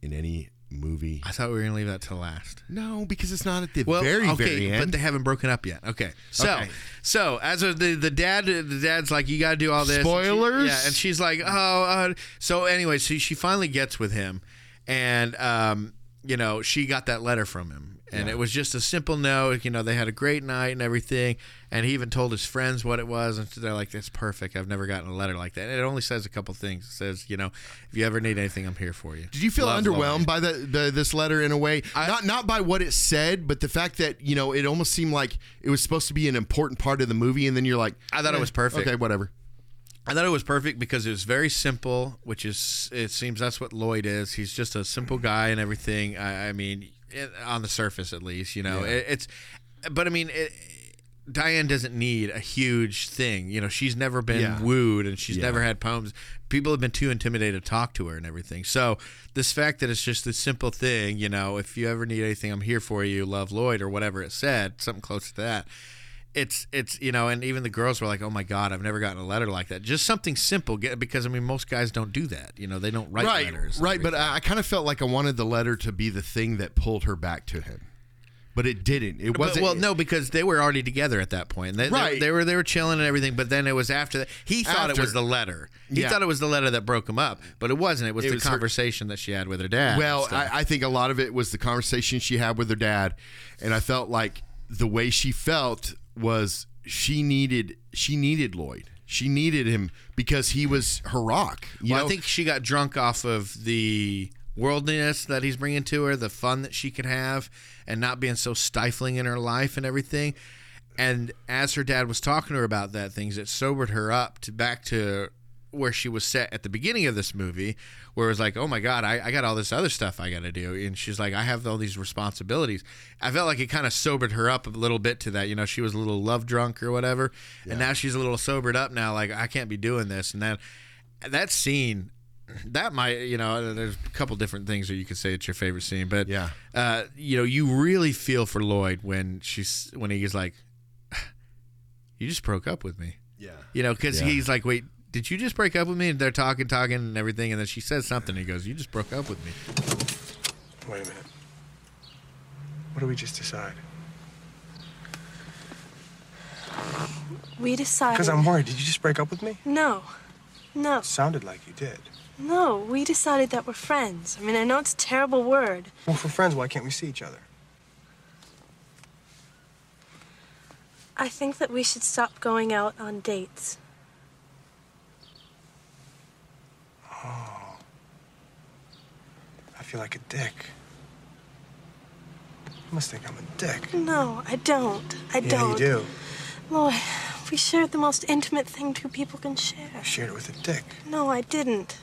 in any movie. I thought we were going to leave that to last. No, because it's not at the well, very, okay, very end. But they haven't broken up yet. Okay. So, okay. so as a, the the dad, the dad's like, you got to do all this. Spoilers? And she, yeah. And she's like, oh. Uh. So anyway, so she finally gets with him. And, um, you know, she got that letter from him. And yeah. it was just a simple note. You know, they had a great night and everything. And he even told his friends what it was. And they're like, that's perfect. I've never gotten a letter like that. And it only says a couple things. It says, you know, if you ever need anything, I'm here for you. Did you feel Love, underwhelmed Lloyd. by the, the this letter in a way? I, not not by what it said, but the fact that, you know, it almost seemed like it was supposed to be an important part of the movie. And then you're like, I thought eh, it was perfect. Okay, whatever. I thought it was perfect because it was very simple, which is, it seems that's what Lloyd is. He's just a simple guy and everything. I, I mean... It, on the surface, at least, you know, yeah. it, it's. But I mean, it, Diane doesn't need a huge thing. You know, she's never been yeah. wooed, and she's yeah. never had poems. People have been too intimidated to talk to her and everything. So this fact that it's just this simple thing, you know, if you ever need anything, I'm here for you. Love, Lloyd, or whatever it said, something close to that. It's it's you know, and even the girls were like, oh my God, I've never gotten a letter like that. Just something simple, because I mean, most guys don't do that. You know, they don't write right, letters. Right, right. But I, I kind of felt like I wanted the letter to be the thing that pulled her back to him, but it didn't. It wasn't. But, well, no, because they were already together at that point. They, right. They, they were they were chilling and everything. But then it was after that. He thought after, it was the letter. He yeah. thought it was the letter that broke him up, but it wasn't. It was it the was conversation her, that she had with her dad. Well, I, I think a lot of it was the conversation she had with her dad, and I felt like the way she felt was she needed she needed Lloyd. She needed him because he was her rock. You well, know? I think she got drunk off of the worldliness that he's bringing to her, the fun that she could have, and not being so stifling in her life and everything. And as her dad was talking to her about that things, it sobered her up to back to where she was set at the beginning of this movie, where it was like, oh my God, I, I got all this other stuff I got to do. And she's like, I have all these responsibilities. I felt like it kind of sobered her up a little bit to that. You know, she was a little love drunk or whatever. Yeah. And now she's a little sobered up now. Like, I can't be doing this. And that, that scene, that might, you know, there's a couple different things that you could say it's your favorite scene, but yeah. uh, you know, you really feel for Lloyd when she's, when he's like, you just broke up with me. Yeah. You know, cause yeah. he's like, wait, did you just break up with me? And they're talking, talking, and everything, and then she says something, and he goes, you just broke up with me. Wait a minute. What did we just decide? We decided... Because I'm worried. Did you just break up with me? No. No. It sounded like you did. No, we decided that we're friends. I mean, I know it's a terrible word. Well, if we're friends, why can't we see each other? I think that we should stop going out on dates. Oh, I feel like a dick. You must think I'm a dick. No, I don't. I yeah, don't. Yeah, you do. Lloyd, we shared the most intimate thing two people can share. You shared it with a dick. No, I didn't.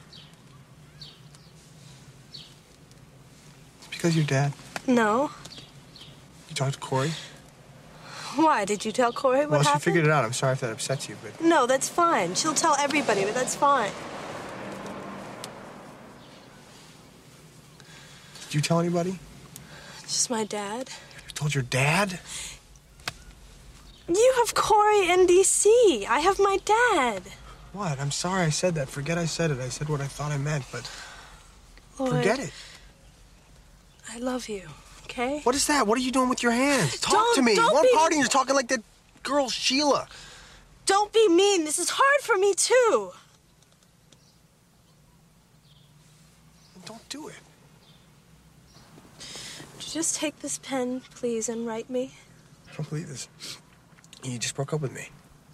It's because you're dead. No. You talked to Corey? Why? Did you tell Corey what well, happened? Well, she figured it out. I'm sorry if that upsets you, but... No, that's fine. She'll tell everybody, but that's fine. Did you tell anybody? Just my dad. You told your dad? You have Corey in D C I have my dad. What? I'm sorry I said that. Forget I said it. I said what I thought I meant, but... Lloyd, forget it. I love you, okay? What is that? What are you doing with your hands? Talk don't, to me. Don't One be... party and you're talking like that girl Sheila. Don't be mean. This is hard for me, too. Don't do it. Just take this pen, please, and write me. I don't believe this. You just broke up with me.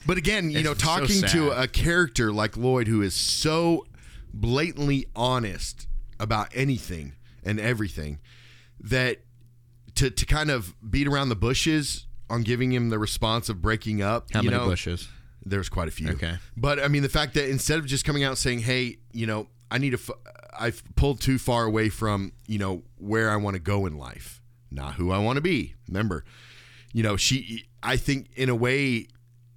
But again, you it's know, talking so to a character like Lloyd, who is so blatantly honest about anything and everything, that to to kind of beat around the bushes on giving him the response of breaking up. How you many know, bushes? There's quite a few. Okay. But, I mean, the fact that instead of just coming out and saying, hey, you know, I need to... F- I've pulled too far away from, you know, where I want to go in life, not who I want to be. Remember, you know, she, I think in a way,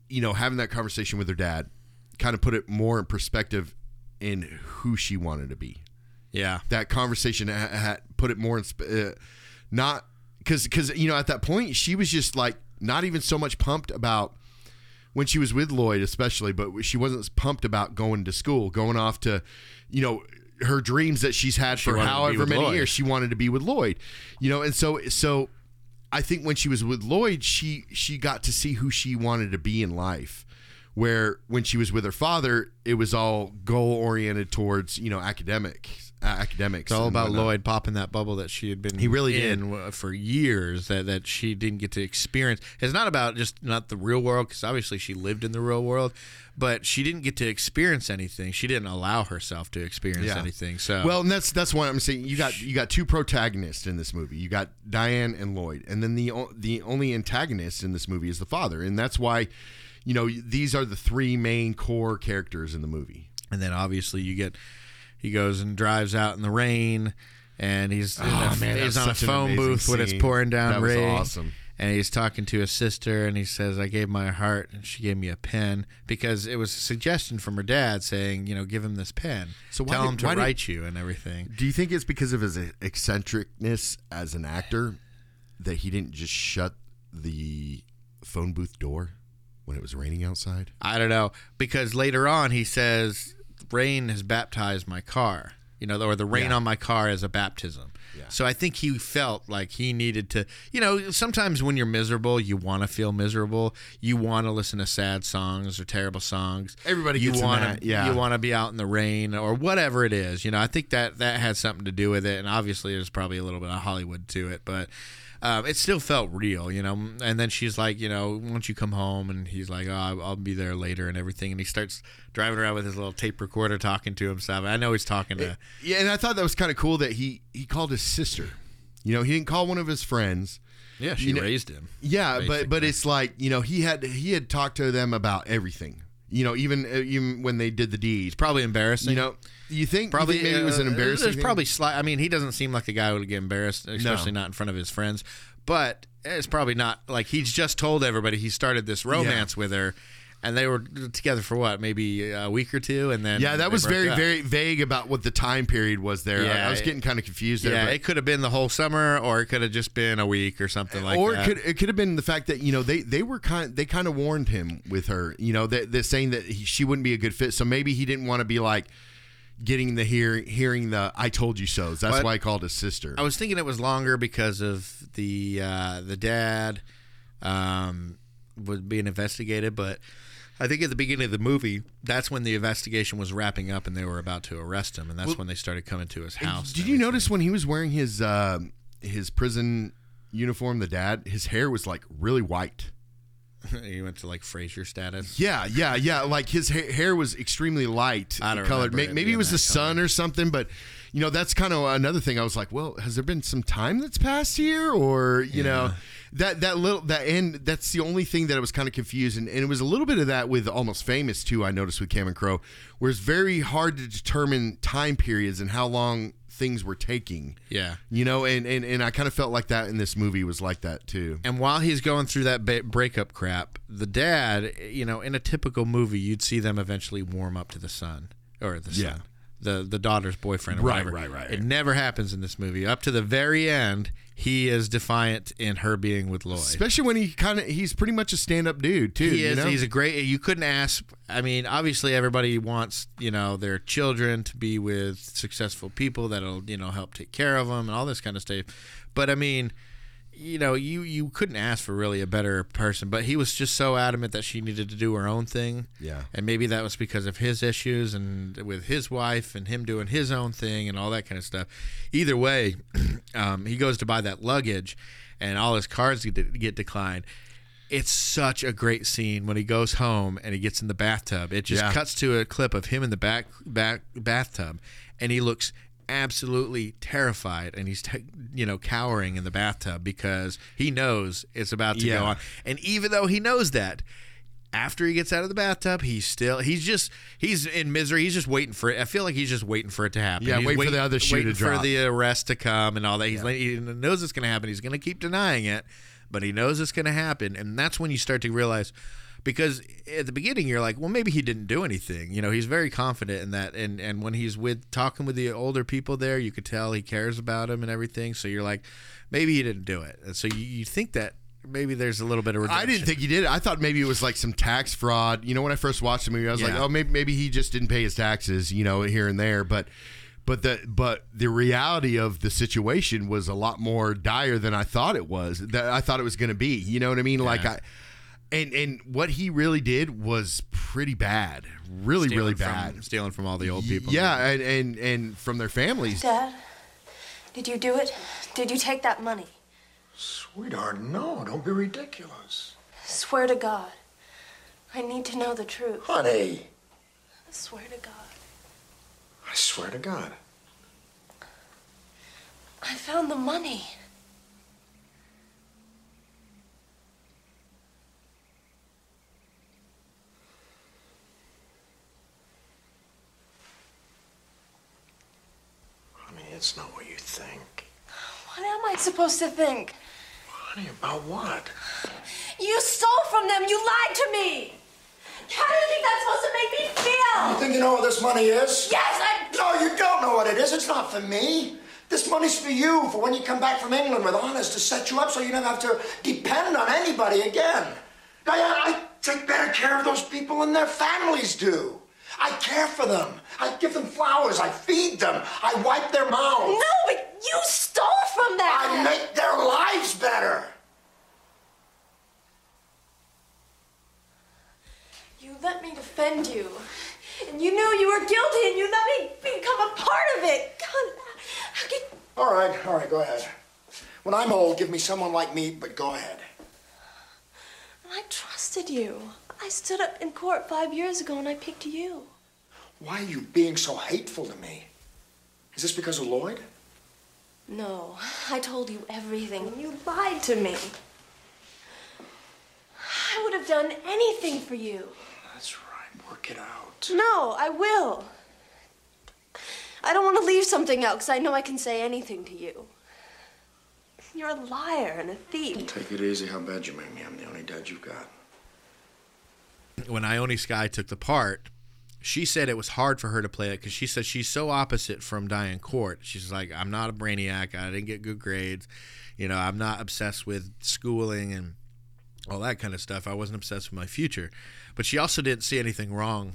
you know, having that conversation with her dad kind of put it more in perspective in who she wanted to be. Yeah. That conversation ha- ha- put it more in, uh, not because, because, you know, at that point she was just like, not even so much pumped about when she was with Lloyd, especially, but she wasn't pumped about going to school, going off to, you know, her dreams that she's had for however many years. She wanted to be with Lloyd, you know, and so so I think when she was with Lloyd, she she got to see who she wanted to be in life. Where when she was with her father, it was all goal oriented towards, you know, academic uh, academics. It's all about whatnot. Lloyd popping that bubble that she had been he really in did. for years that, that she didn't get to experience. It's not about just not the real world, because obviously she lived in the real world, but she didn't get to experience anything. She didn't allow herself to experience yeah. anything. So well, and that's that's why I'm saying you got you got two protagonists in this movie. You got Diane and Lloyd, and then the the only antagonist in this movie is the father, and that's why. You know, these are the three main core characters in the movie. And then obviously you get, he goes and drives out in the rain, and he's, oh, a, man, he's on a phone booth scene. When it's pouring down that rain. That was awesome. And he's talking to his sister, and he says, I gave my heart, and she gave me a pen, because it was a suggestion from her dad saying, you know, give him this pen. So why Tell did, him to why write did, you and everything. Do you think it's because of his eccentricness as an actor that he didn't just shut the phone booth door when it was raining outside? I don't know, because later on he says, rain has baptized my car, you know, or the rain yeah. on my car is a baptism. Yeah. So I think he felt like he needed to, you know, sometimes when you're miserable, you want to feel miserable. You want to listen to sad songs or terrible songs. Everybody gets you wanna, yeah. You want to be out in the rain or whatever it is. You know, I think that that had something to do with it. And obviously there's probably a little bit of Hollywood to it, but Um, it still felt real, you know. And then she's like, you know, why don't you come home? And he's like, oh, I'll be there later and everything. And he starts driving around with his little tape recorder talking to himself. I know he's talking to... Yeah, and I thought that was kind of cool that he, he called his sister. You know, he didn't call one of his friends. Yeah, she you raised know, him. Yeah, basically. but but it's like, you know, he had he had talked to them about everything. You know, even even when they did the deed. It's probably embarrassing. You know, you think probably you think maybe uh, it was an embarrassing there's thing? Probably slight. I mean, he doesn't seem like the guy who would get embarrassed, especially no. not in front of his friends. But it's probably not like he's just told everybody he started this romance yeah. with her, and they were together for what, maybe a week or two, and then yeah, that was very up. very vague about what the time period was there. Yeah, I was getting kind of confused there. Yeah, but it could have been the whole summer, or it could have just been a week or something like or that. Or it could it could have been the fact that, you know, they, they were kind they kind of warned him with her, you know, that they're saying that he, she wouldn't be a good fit, so maybe he didn't want to be like getting the hearing hearing the I told you so's. That's but why I called his sister. I was thinking it was longer because of the uh, the dad um, was being investigated, but I think at the beginning of the movie, that's when the investigation was wrapping up and they were about to arrest him, and that's well, when they started coming to his house. Did you notice when he was wearing his uh, his prison uniform, the dad, his hair was like really white. He went to like Frasier status. Yeah, yeah, yeah. Like his ha- hair was extremely light I don't colored. Maybe, maybe it was the sun color. Or something, but you know, that's kind of another thing. I was like, well, has there been some time that's passed here, or you yeah. know, that that little that and that's the only thing that I was kind of confused, and, and it was a little bit of that with Almost Famous too. I noticed with Cameron Crowe, where it's very hard to determine time periods and how long things were taking. Yeah. You know, and, and, and I kind of felt like that in this movie was like that too. And while he's going through that ba- breakup crap, the dad, you know, in a typical movie, you'd see them eventually warm up to the son or the son, yeah. the, the daughter's boyfriend or right, whatever. Right, right, right. It never happens in this movie. Up to the very end, he is defiant in her being with Lloyd. Especially when he kind of, he's pretty much a stand-up dude too. He is. You know? He's a great, you couldn't ask, I mean, obviously everybody wants, you know, their children to be with successful people that'll, you know, help take care of them and all this kind of stuff. But I mean, you know, you, you couldn't ask for really a better person, but he was just so adamant that she needed to do her own thing. Yeah. And maybe that was because of his issues and with his wife and him doing his own thing and all that kind of stuff. Either way, um, he goes to buy that luggage and all his cards get, get declined. It's such a great scene when he goes home and he gets in the bathtub. It just yeah. cuts to a clip of him in the back, back bathtub, and he looks absolutely terrified, and he's te- you know cowering in the bathtub because he knows it's about to yeah. go on. And even though he knows that, after he gets out of the bathtub, he's still he's just he's in misery. He's just waiting for it. I feel like he's just waiting for it to happen. Yeah, he's wait waiting, for the other shoe to drop. For the arrest to come and all that. He's yeah. he knows it's going to happen. He's going to keep denying it, but he knows it's going to happen. And that's when you start to realize, because at the beginning you're like, well, maybe he didn't do anything. You know, he's very confident in that. And, and when he's with talking with the older people there, you could tell he cares about him and everything. So you're like, maybe he didn't do it. And so you, you think that maybe there's a little bit of redemption. I didn't think he did it. I thought maybe it was like some tax fraud. You know, when I first watched the movie, I was yeah. like, oh, maybe maybe he just didn't pay his taxes, you know, here and there. But But the but the reality of the situation was a lot more dire than I thought it was. That I thought it was going to be. You know what I mean? Yeah. Like I, and and what he really did was pretty bad. Really, stealing really bad. From, stealing from all the old people. Yeah, and, and and from their families. Dad, did you do it? Did you take that money? Sweetheart, no. Don't be ridiculous. I swear to God, I need to know the truth. Honey. I swear to God. I swear to God. I found the money. Honey, it's not what you think. What am I supposed to think? Honey, about what? You stole from them. You lied to me. How do you think that's supposed to make me feel? You think you know what this money is? Yes, I... No, you don't know what it is. It's not for me. This money's for you, for when you come back from England with honors to set you up so you don't have to depend on anybody again. Diane, I take better care of those people than their families do. I care for them. I give them flowers. I feed them. I wipe their mouths. No, but you stole from them. I make their lives better. You let me defend you, and you knew you were guilty, and you let me become a part of it. God, how can... All right, all right, go ahead. When I'm old, give me someone like me, but go ahead. I trusted you. I stood up in court five years ago, and I picked you. Why are you being so hateful to me? Is this because of Lloyd? No, I told you everything, and you lied to me. I would have done anything for you. That's right. Work it out. No, I will. I don't want to leave something out because I know I can say anything to you. You're a liar and a thief. Take it easy. How bad you made me. I'm the only dad you've got. When Ione Skye took the part, she said it was hard for her to play it because she said she's so opposite from Diane Court. She's like, I'm not a brainiac. I didn't get good grades. You know, I'm not obsessed with schooling and all that kind of stuff. I wasn't obsessed with my future. But she also didn't see anything wrong.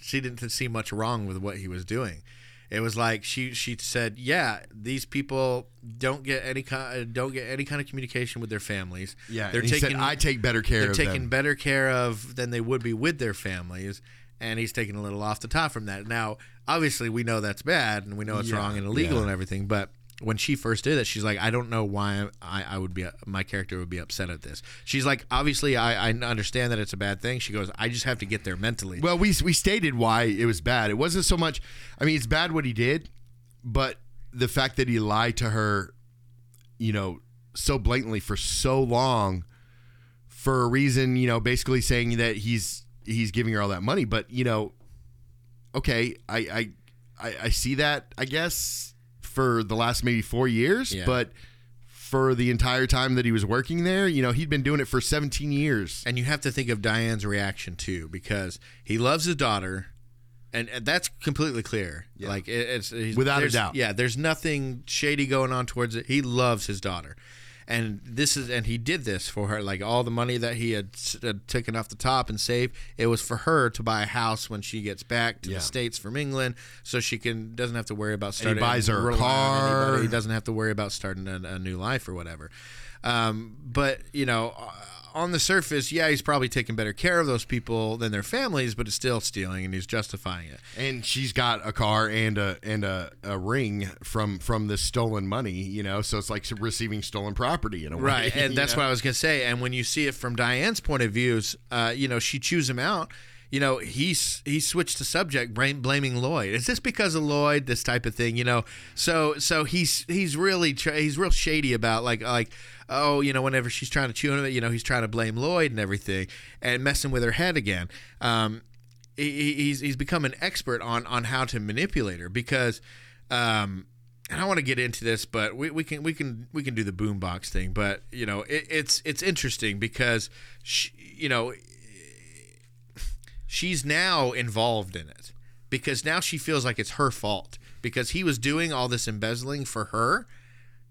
She didn't see much wrong with what he was doing. It was like she she said, yeah, these people don't get any kind don't get any kind of communication with their families. Yeah, they're taking. He said, I take better care. They're of taking them. better care of than they would be with their families, and he's taking a little off the top from that. Now, obviously, we know that's bad, and we know it's yeah, wrong and illegal yeah. and everything, but. When she first did it, she's like, I don't know why I, I would be my character would be upset at this. She's like, obviously, I, I understand that it's a bad thing. She goes, I just have to get there mentally. Well, we we stated why it was bad. It wasn't so much. I mean, it's bad what he did, but the fact that he lied to her, you know, so blatantly for so long for a reason, you know, basically saying that he's he's giving her all that money. But, you know, OK, I I, I, I see that, I guess. For the last maybe four years, yeah. but for the entire time that he was working there, you know, he'd been doing it for seventeen years. And you have to think of Diane's reaction too, because he loves his daughter, and, and that's completely clear. Yeah. Like it, it's he's, without a doubt. Yeah, there's nothing shady going on towards it. He loves his daughter, and this is and he did this for her. Like all the money that he had, had taken off the top and saved, it was for her to buy a house when she gets back to yeah. the States from England, so she can doesn't have to worry about starting. And he buys her a car. He doesn't have to worry about starting a, a new life or whatever. Um, but you know, on the surface, yeah, he's probably taking better care of those people than their families, but it's still stealing, and he's justifying it. And she's got a car and a and a, a ring from from this stolen money, you know. So it's like receiving stolen property. In a way. Right, and that's know? what I was going to say. And when you see it from Diane's point of views, uh, you know, she chews him out. You know, he's he switched the subject, blaming Lloyd. Is this because of Lloyd? This type of thing, you know. So so he's he's really he's real shady about like like oh, you know, whenever she's trying to chew him, you know, he's trying to blame Lloyd and everything, and messing with her head again. Um, he, he's he's become an expert on on how to manipulate her because. Um, And I want to get into this, but we, we can we can we can do the boom box thing. But you know, it, it's it's interesting because she, you know, she's now involved in it because now she feels like it's her fault because he was doing all this embezzling for her.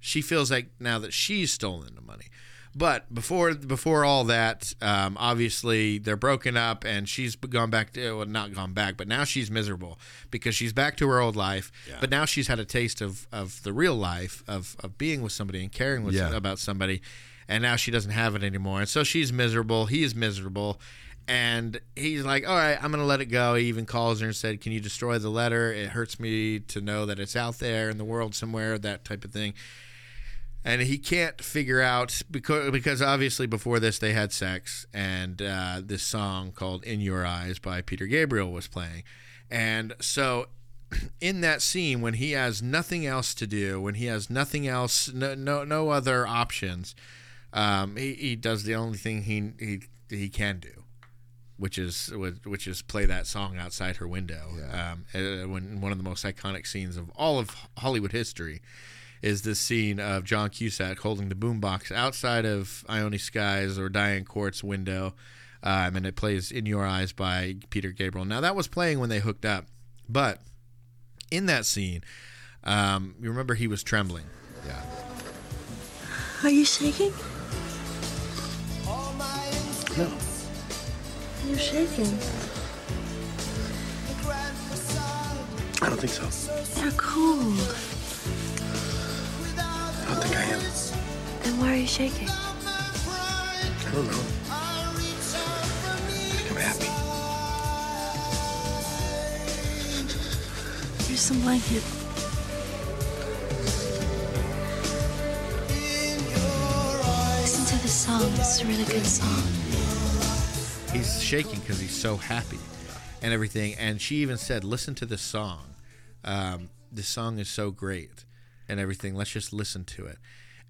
She feels like now that she's stolen the money. But before before all that, um, obviously they're broken up, and she's gone back to well, not gone back, but now she's miserable because she's back to her old life. Yeah. But now she's had a taste of, of the real life of, of being with somebody and caring with yeah. about somebody, and now she doesn't have it anymore. And so she's miserable. He is miserable. And he's like, all right, I'm going to let it go. He even calls her and said, can you destroy the letter? It hurts me to know that it's out there in the world somewhere, that type of thing. And he can't figure out, because, because obviously before this they had sex, and uh, this song called In Your Eyes by Peter Gabriel was playing. And so in that scene, when he has nothing else to do, when he has nothing else, no no, no other options, um, he, he does the only thing he he he can do. Which is which is play that song outside her window. Yeah. Um, when one of the most iconic scenes of all of Hollywood history is this scene of John Cusack holding the boom box outside of Ione Skye's or Diane Court's window, um, and it plays "In Your Eyes" by Peter Gabriel. Now that was playing when they hooked up, but in that scene, um, you remember he was trembling. Yeah. Are you shaking? No. You're shaking. I don't think so. You're cold. I don't think I am. Then why are you shaking? I don't know. I think I'm happy. Here's some blanket. Listen to this song. It's a really good song. He's shaking because he's so happy and everything. And she even said, listen to this song. Um, this song is so great and everything. Let's just listen to it.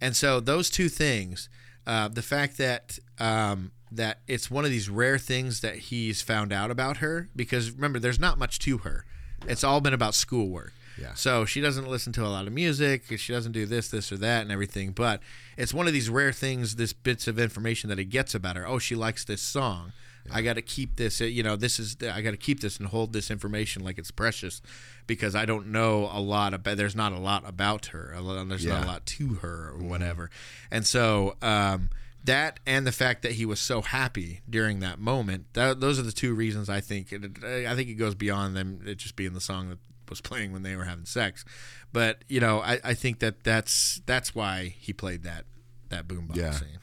And so those two things, uh, the fact that um, that it's one of these rare things that he's found out about her, because remember, there's not much to her. It's all been about schoolwork. Yeah. So she doesn't listen to a lot of music. She doesn't do this, this, or that, and everything. But it's one of these rare things, this bits of information that he gets about her. Oh, she likes this song. Yeah. I got to keep this. You know, this is. I got to keep this and hold this information like it's precious, because I don't know a lot about. There's not a lot about her. There's yeah. not a lot to her or whatever. Mm-hmm. And so um, that, and the fact that he was so happy during that moment. That, those are the two reasons I think. I think it goes beyond them. It just being the song that was playing when they were having sex, but you know, I, I think that that's that's why he played that that boombox yeah. scene,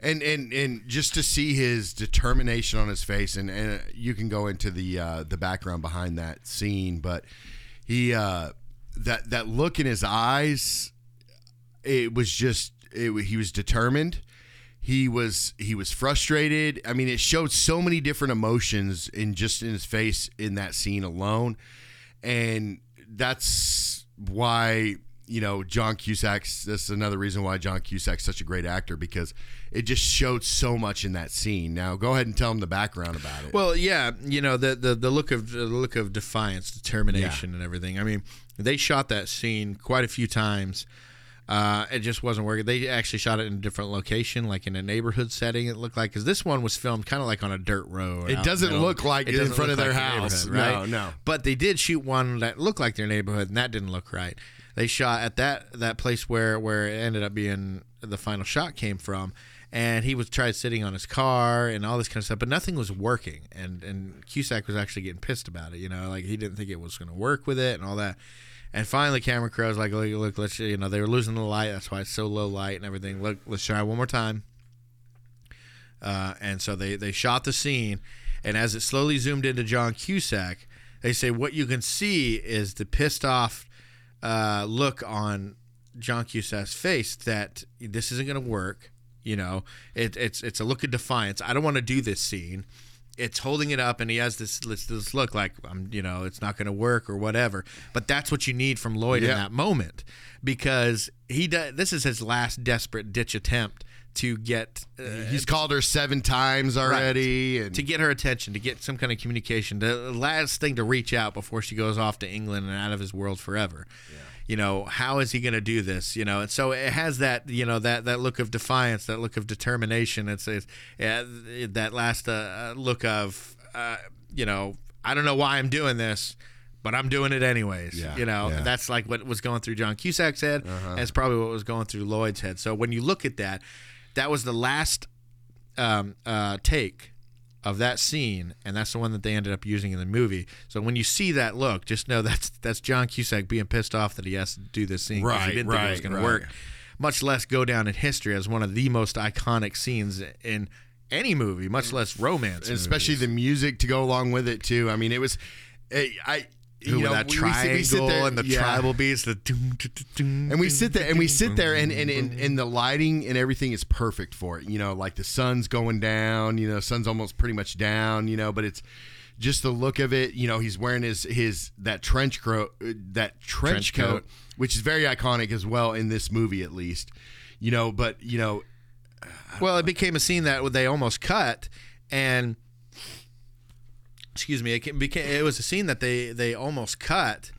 and and and just to see his determination on his face, and, and you can go into the uh, the background behind that scene, but he uh, that that look in his eyes, it was just it, he was determined, he was he was frustrated. I mean, it showed so many different emotions in just in his face in that scene alone. And that's why, you know, John Cusack's, that's another reason why John Cusack's such a great actor, because it just showed so much in that scene. Now, go ahead and tell him the background about it. Well, yeah, you know, the the, the look of the look of defiance, determination, yeah. and everything. I mean, they shot that scene quite a few times. Uh, it just wasn't working. They actually shot it in a different location, like in a neighborhood setting. It looked like, because this one was filmed kind of like on a dirt road. It doesn't look like it in front of their house, right? No, no. But they did shoot one that looked like their neighborhood, and that didn't look right. They shot at that that place where where it ended up being the final shot came from, and he was tried sitting on his car and all this kind of stuff, but nothing was working. And and Cusack was actually getting pissed about it. You know, like he didn't think it was going to work with it and all that. And finally, Cameron Crowe's like, look, look, let's, you know, they were losing the light. That's why it's so low light and everything. Look, let's try one more time. Uh, and so they, they shot the scene. And as it slowly zoomed into John Cusack, they say what you can see is the pissed off uh, look on John Cusack's face that this isn't going to work. You know, it, it's, it's a look of defiance. I don't want to do this scene. It's holding it up, and he has this this, this look like, um, you know, it's not going to work or whatever. But that's what you need from Lloyd yeah. in that moment, because he does, this is his last desperate ditch attempt to get. Uh, He's called her seven times already, right. and to get her attention, to get some kind of communication, the last thing to reach out before she goes off to England and out of his world forever. Yeah. You know, how is he going to do this? You know, and so it has that, you know, that, that look of defiance, that look of determination. It's, it's yeah, that last uh, look of, uh, you know, I don't know why I'm doing this, but I'm doing it anyways. Yeah, you know, yeah. that's like what was going through John Cusack's head. Uh-huh. That's probably what was going through Lloyd's head. So when you look at that, that was the last um, uh, take of that scene, and that's the one that they ended up using in the movie. So when you see that look, just know that's that's John Cusack being pissed off that he has to do this scene because right, he didn't right, think it was going right. to work. Much less go down in history as one of the most iconic scenes in any movie, much less romance, especially movies. The music to go along with it too. I mean, it was, I. I You know, that we, triangle we sit there, and the yeah. tribal beats, the doom, doom, doom, and we sit there and we sit there and, and, and, and the lighting and everything is perfect for it. You know, like the sun's going down. You know, sun's almost pretty much down. You know, but it's just the look of it. You know, he's wearing his his that trench coat, that trench, trench coat, coat, which is very iconic as well in this movie, at least. You know, but you know, well, know. It became a scene that they almost cut and. Excuse me. It became. It was a scene that they, they almost cut,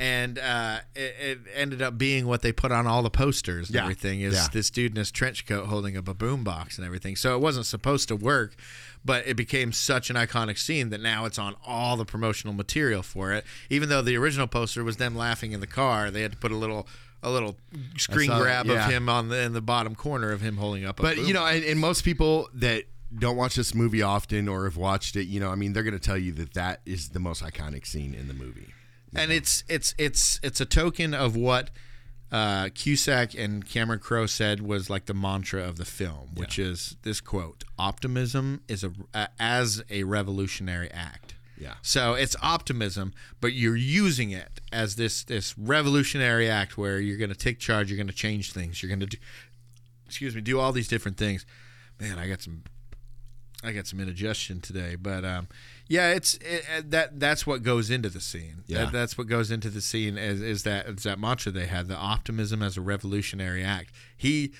and uh, it, it ended up being what they put on all the posters and yeah. everything. Is yeah. this dude in his trench coat holding up a boom box and everything? So it wasn't supposed to work, but it became such an iconic scene that now it's on all the promotional material for it. Even though the original poster was them laughing in the car, they had to put a little. A little screen grab yeah. of him on the in the bottom corner of him holding up. A but boom you know, box. And, and most people that. Don't watch this movie often or have watched it, you know, I mean, they're going to tell you that that is the most iconic scene in the movie. And know? it's it's it's it's a token of what uh, Cusack and Cameron Crowe said was like the mantra of the film, which yeah. is this quote, optimism is a, uh, as a revolutionary act. Yeah. So it's optimism, but you're using it as this, this revolutionary act where you're going to take charge, you're going to change things, you're going to do, excuse me, do all these different things. Man, I got some... I got some indigestion today, but um, yeah, it's it, that that's what goes into the scene. Yeah. That, that's what goes into the scene is, is that is that mantra they had, the optimism as a revolutionary act. He,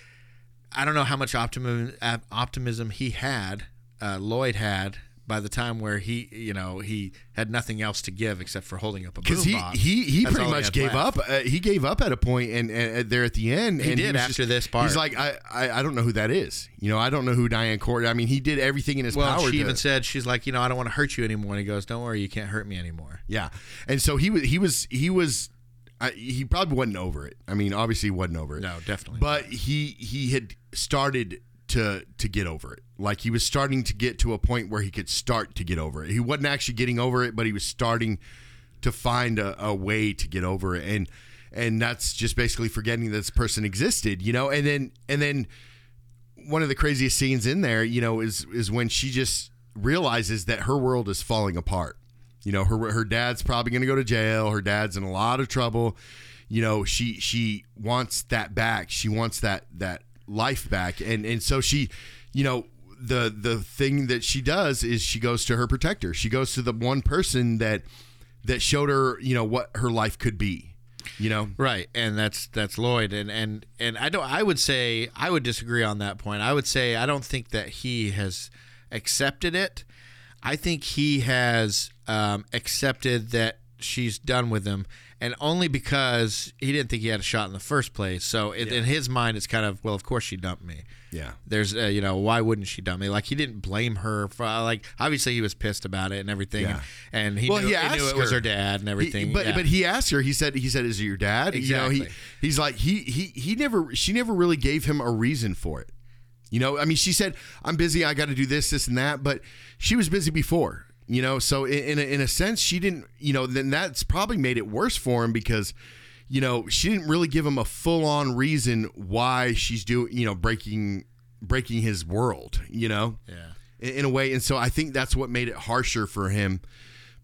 I don't know how much optimism optimism he had, uh, Lloyd had by the time where he, you know, he had nothing else to give except for holding up a boom he, box. Because he he that's pretty much gave left. up. Uh, he gave up at a point, and, and there at the end, he and did he after just, this part. He's like, I, I I don't know who that is. You know, I don't know who Diane Court. I mean, he did everything in his well, power. Well, she to, even said, she's like, you know, I don't want to hurt you anymore. And he goes, don't worry, you can't hurt me anymore. Yeah, and so he was he was he was I, he probably wasn't over it. I mean, obviously, he wasn't over it. No, definitely. But not. he he had started. to to get over it. Like he was starting to get to a point where he could start to get over it. He wasn't actually getting over it, but he was starting to find a, a way to get over it. And and that's just basically forgetting this person existed, you know? And then and then one of the craziest scenes in there, you know, is is when she just realizes that her world is falling apart. You know, her her dad's probably going to go to jail. Her dad's in a lot of trouble. You know, she she wants that back. She wants that that life back, and and so she, you know, the the thing that she does is she goes to her protector. She goes to the one person that that showed her, you know, what her life could be, you know, right? And that's that's Lloyd. And and and I don't. I would say I would disagree on that point. I would say I don't think that he has accepted it. I think he has um, accepted that she's done with him, and only because he didn't think he had a shot in the first place. So it, yeah. in his mind, it's kind of, well, of course she dumped me. Yeah. There's, uh, you know, why wouldn't she dump me? Like, he didn't blame her for, like, obviously he was pissed about it and everything. Yeah. And, and he, well, knew, he, he knew it was her dad and everything. He, but yeah. but he asked her, he said, he said, is it your dad? Exactly. You know, he, he's like, he, he, he never, she never really gave him a reason for it. You know, I mean, she said, I'm busy. I got to do this, this and that, but she was busy before. You know, so in, in, a, in a sense, she didn't, you know, then that's probably made it worse for him because, you know, she didn't really give him a full on reason why she's doing, you know, breaking breaking his world, you know, yeah, in, in a way. And so I think that's what made it harsher for him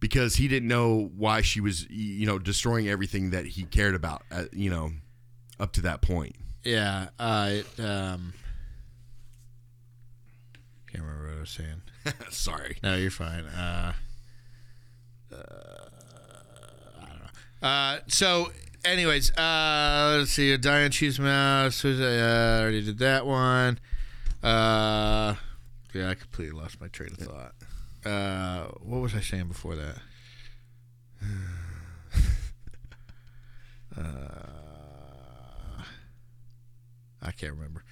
because he didn't know why she was, you know, destroying everything that he cared about, uh, you know, up to that point. Yeah. Uh, it, um, I can't remember what I was saying. Sorry. No, you're fine. Uh, uh, I don't know. Uh, so, anyways, uh, let's see. Diane Cheese Mouse. I uh, already did that one. Uh, yeah, I completely lost my train of thought. Uh, what was I saying before that? uh, I can't remember.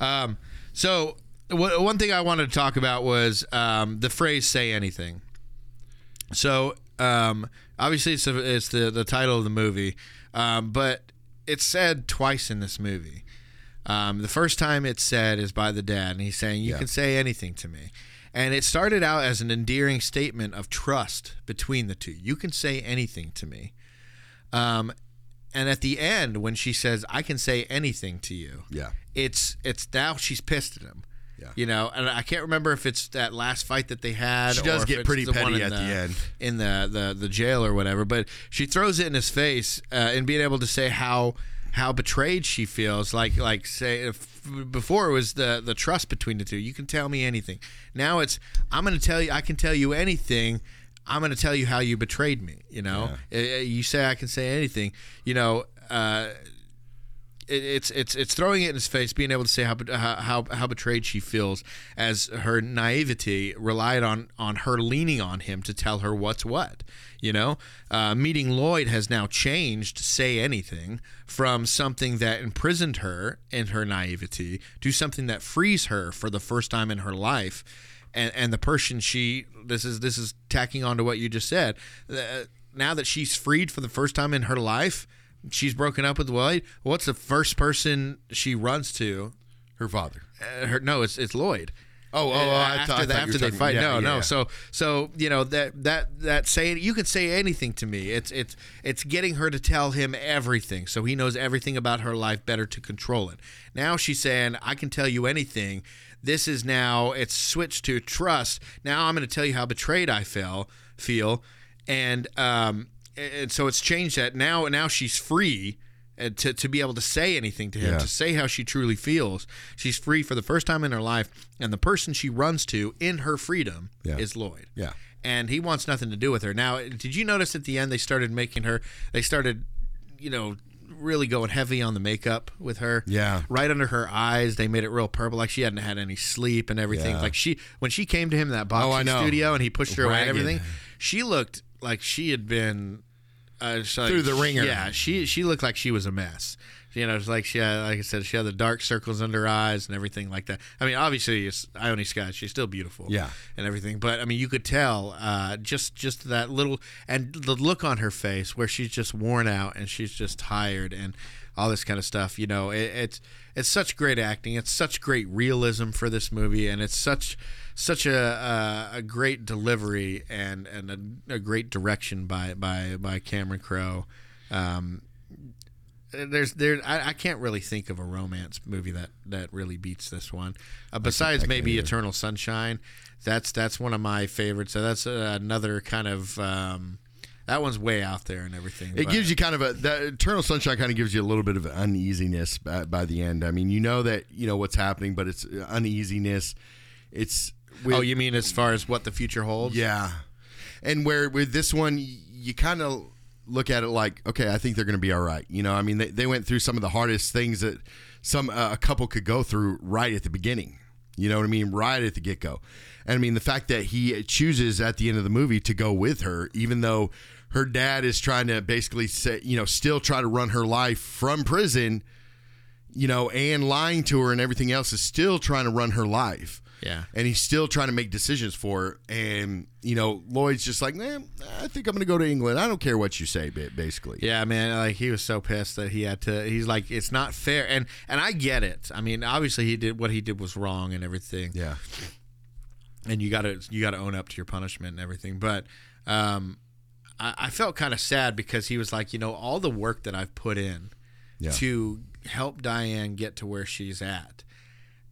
Um, so... One thing I wanted to talk about was um, the phrase "say anything." So um, obviously, it's, a, it's the the title of the movie, um, but it's said twice in this movie. Um, the first time it's said is by the dad, and he's saying, you yeah. can say anything to me. And it started out as an endearing statement of trust between the two. You can say anything to me. Um, and at the end, when she says, I can say anything to you, yeah, it's it's now she's pissed at him. Yeah. You know, and I can't remember if it's that last fight that they had. She does or get pretty petty at the, the end. In the, the, the jail or whatever. But she throws it in his face, uh, and being able to say how how betrayed she feels. Like, like say, if, before it was the, the trust between the two. You can tell me anything. Now it's, I'm going to tell you, I can tell you anything. I'm going to tell you how you betrayed me. You know, yeah. You say I can say anything. You know, uh, It's it's it's throwing it in his face, being able to say how how how betrayed she feels, as her naivety relied on on her leaning on him to tell her what's what. You know, uh, meeting Lloyd has now changed Say Anything from something that imprisoned her in her naivety to something that frees her for the first time in her life, and and the person she this is this is tacking on to what you just said. Uh, now that she's freed for the first time in her life. She's broken up with Lloyd. What's the first person she runs to? Her father. Uh, her no, it's it's Lloyd. Oh, oh, oh after I th- I the, after they talking, fight. Yeah, no, yeah, no. Yeah. So so you know that that that saying you can say anything to me. It's it's it's getting her to tell him everything, so he knows everything about her life better to control it. Now she's saying I can tell you anything. This is now it's switched to trust. Now I'm going to tell you how betrayed I feel feel, and um. And so it's changed that now. Now she's free to to be able to say anything to him, yeah. to say how she truly feels. She's free for the first time in her life, and the person she runs to in her freedom yeah. is Lloyd. Yeah, and he wants nothing to do with her. Now, did you notice at the end they started making her? They started, you know, really going heavy on the makeup with her. Yeah, right under her eyes, they made it real purple, like she hadn't had any sleep and everything. Yeah. Like she when she came to him in that boxing oh, studio and he pushed her away and everything, she looked like she had been. Uh, like, through the ringer. Yeah, she she looked like she was a mess. You know, it's like she had, like I said, she had the dark circles under her eyes and everything like that. I mean, obviously, it's Ione Skye. She's still beautiful. Yeah. And everything. But, I mean, you could tell uh, just, just that little – and the look on her face where she's just worn out and she's just tired and all this kind of stuff. You know, it, it's it's such great acting. It's such great realism for this movie, and it's such – Such a, a a great delivery and and a, a great direction by by, by Cameron Crowe. Um, there's there I, I can't really think of a romance movie that, that really beats this one. Uh, besides I I maybe Eternal Sunshine, that's that's one of my favorites. So that's uh, another kind of um, that one's way out there and everything. It but. gives you kind of a that Eternal Sunshine kind of gives you a little bit of uneasiness by, by the end. I mean, you know that you know what's happening, but it's uneasiness. It's With, oh, you mean as far as what the future holds? Yeah. And where with this one, you kind of look at it like, okay, I think they're going to be all right. You know, I mean, they, they went through some of the hardest things that some uh, a couple could go through right at the beginning. You know what I mean? Right at the get-go. And, I mean, the fact that he chooses at the end of the movie to go with her, even though her dad is trying to basically, say, you know, still try to run her life from prison, you know, and lying to her and everything else is still trying to run her life. Yeah, and he's still trying to make decisions for her. And, you know, Lloyd's just like, man, I think I'm going to go to England. I don't care what you say, basically. Yeah, man, like he was so pissed that he had to. He's like, it's not fair. And and I get it. I mean, obviously, he did what he did was wrong and everything. Yeah. And you got to you got to own up to your punishment and everything. But um, I, I felt kind of sad because he was like, you know, all the work that I've put in yeah. to help Diane get to where she's at.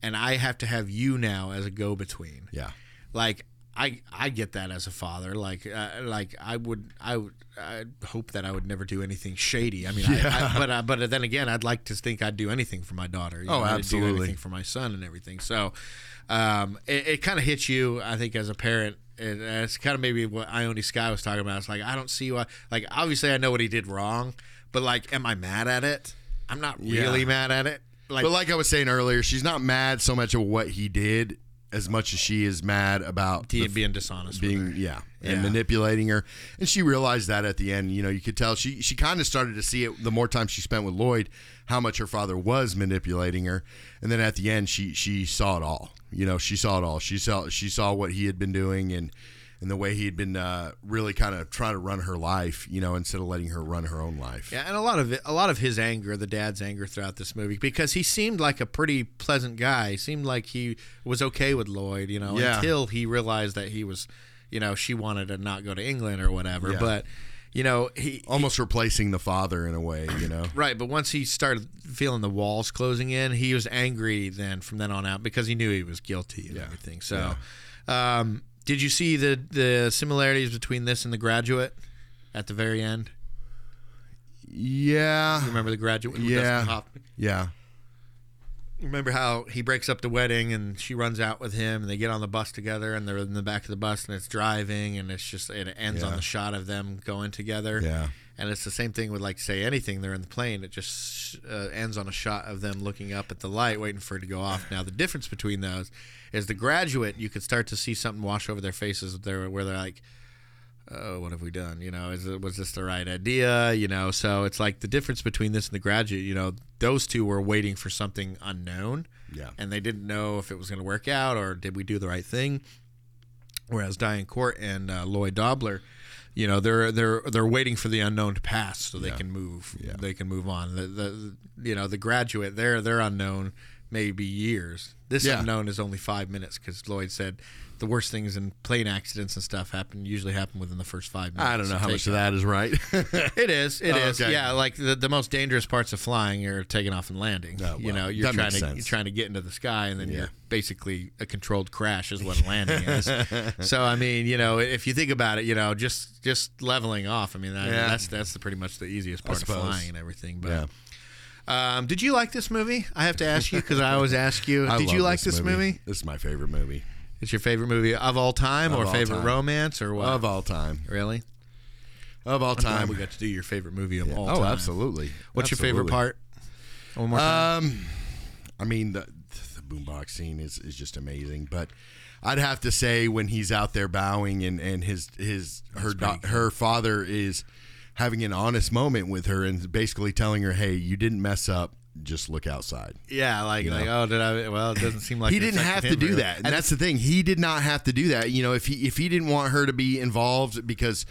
And I have to have you now as a go-between. Yeah, like I, I get that as a father. Like, uh, like I would, I would, I hope that I would never do anything shady. I mean, yeah. I, I, but uh, but then again, I'd like to think I'd do anything for my daughter. You oh, know, absolutely, I'd do anything for my son and everything. So, um, it, it kind of hits you, I think, as a parent. And it's kind of maybe what Ione Skye was talking about. It's like I don't see why. Like, obviously, I know what he did wrong, but like, am I mad at it? I'm not really yeah. mad at it. Like, but like I was saying earlier, she's not mad so much at what he did as much as she is mad about the, being dishonest being, with her. Yeah, and yeah. manipulating her. And she realized that at the end. You know, you could tell she, she kind of started to see it the more time she spent with Lloyd, how much her father was manipulating her. And then at the end, she she saw it all. You know, she saw it all. She saw she saw what he had been doing and and the way he had been uh, really kind of trying to run her life, you know, instead of letting her run her own life. Yeah, and a lot of it, a lot of his anger, the dad's anger throughout this movie, because he seemed like a pretty pleasant guy. He seemed like he was okay with Lloyd, you know, yeah. until he realized that he was, you know, she wanted to not go to England or whatever, yeah. but... You know, he almost he, replacing the father in a way, you know, right. But once he started feeling the walls closing in, he was angry then from then on out because he knew he was guilty and yeah. everything. So, yeah. um, did you see the, the similarities between this and The Graduate at the very end? Yeah. You remember The Graduate? Yeah. Yeah. Remember how he breaks up the wedding and she runs out with him and they get on the bus together and they're in the back of the bus and it's driving and it's just it ends yeah. on the shot of them going together. Yeah. And it's the same thing with like Say Anything. They're in the plane. It just uh, ends on a shot of them looking up at the light waiting for it to go off. Now the difference between those is The Graduate, you could start to see something wash over their faces there where they're like, oh, what have we done? You know, is it, was this the right idea? You know, so it's like the difference between this and The Graduate, you know, those two were waiting for something unknown. Yeah. And they didn't know if it was going to work out or did we do the right thing? Whereas Diane Court and uh, Lloyd Dobler, you know, they're they're they're waiting for the unknown to pass so they yeah. can move. Yeah. They can move on. The, the you know, The Graduate, they're they're unknown maybe years. This yeah. unknown is only five minutes because Lloyd said the worst things in plane accidents and stuff happen usually happen within the first five minutes. I don't know how much of that is right. It is. It oh, is. Okay. Yeah, like the, the most dangerous parts of flying are taking off and landing. Oh, well, you know, you're trying to sense. you're trying to get into the sky and then yeah. you're basically a controlled crash is what landing is. So I mean, you know, if you think about it, you know, just just leveling off. I mean, that, yeah. that's that's the, pretty much the easiest part of flying and everything. But. Yeah. Um, did you like this movie? I have to ask you because I always ask you. I did you like this, this movie? movie? This is my favorite movie. It's your favorite movie of all time, of or all favorite time. romance, or what? Of all time, really? Of all time, I'm glad we got to do your favorite movie of yeah. all oh, time. Oh, absolutely. What's absolutely. your favorite part? One more time. Um, I mean, the, the boombox scene is, is just amazing, but I'd have to say when he's out there bowing and and his his her do- her father is. having an honest moment with her and basically telling her, hey, you didn't mess up. Just look outside. Yeah, like, you know? like oh, did I? Well, it doesn't seem like he didn't have to do really. that. And that's the thing. He did not have to do that. You know, if he if he didn't want her to be involved because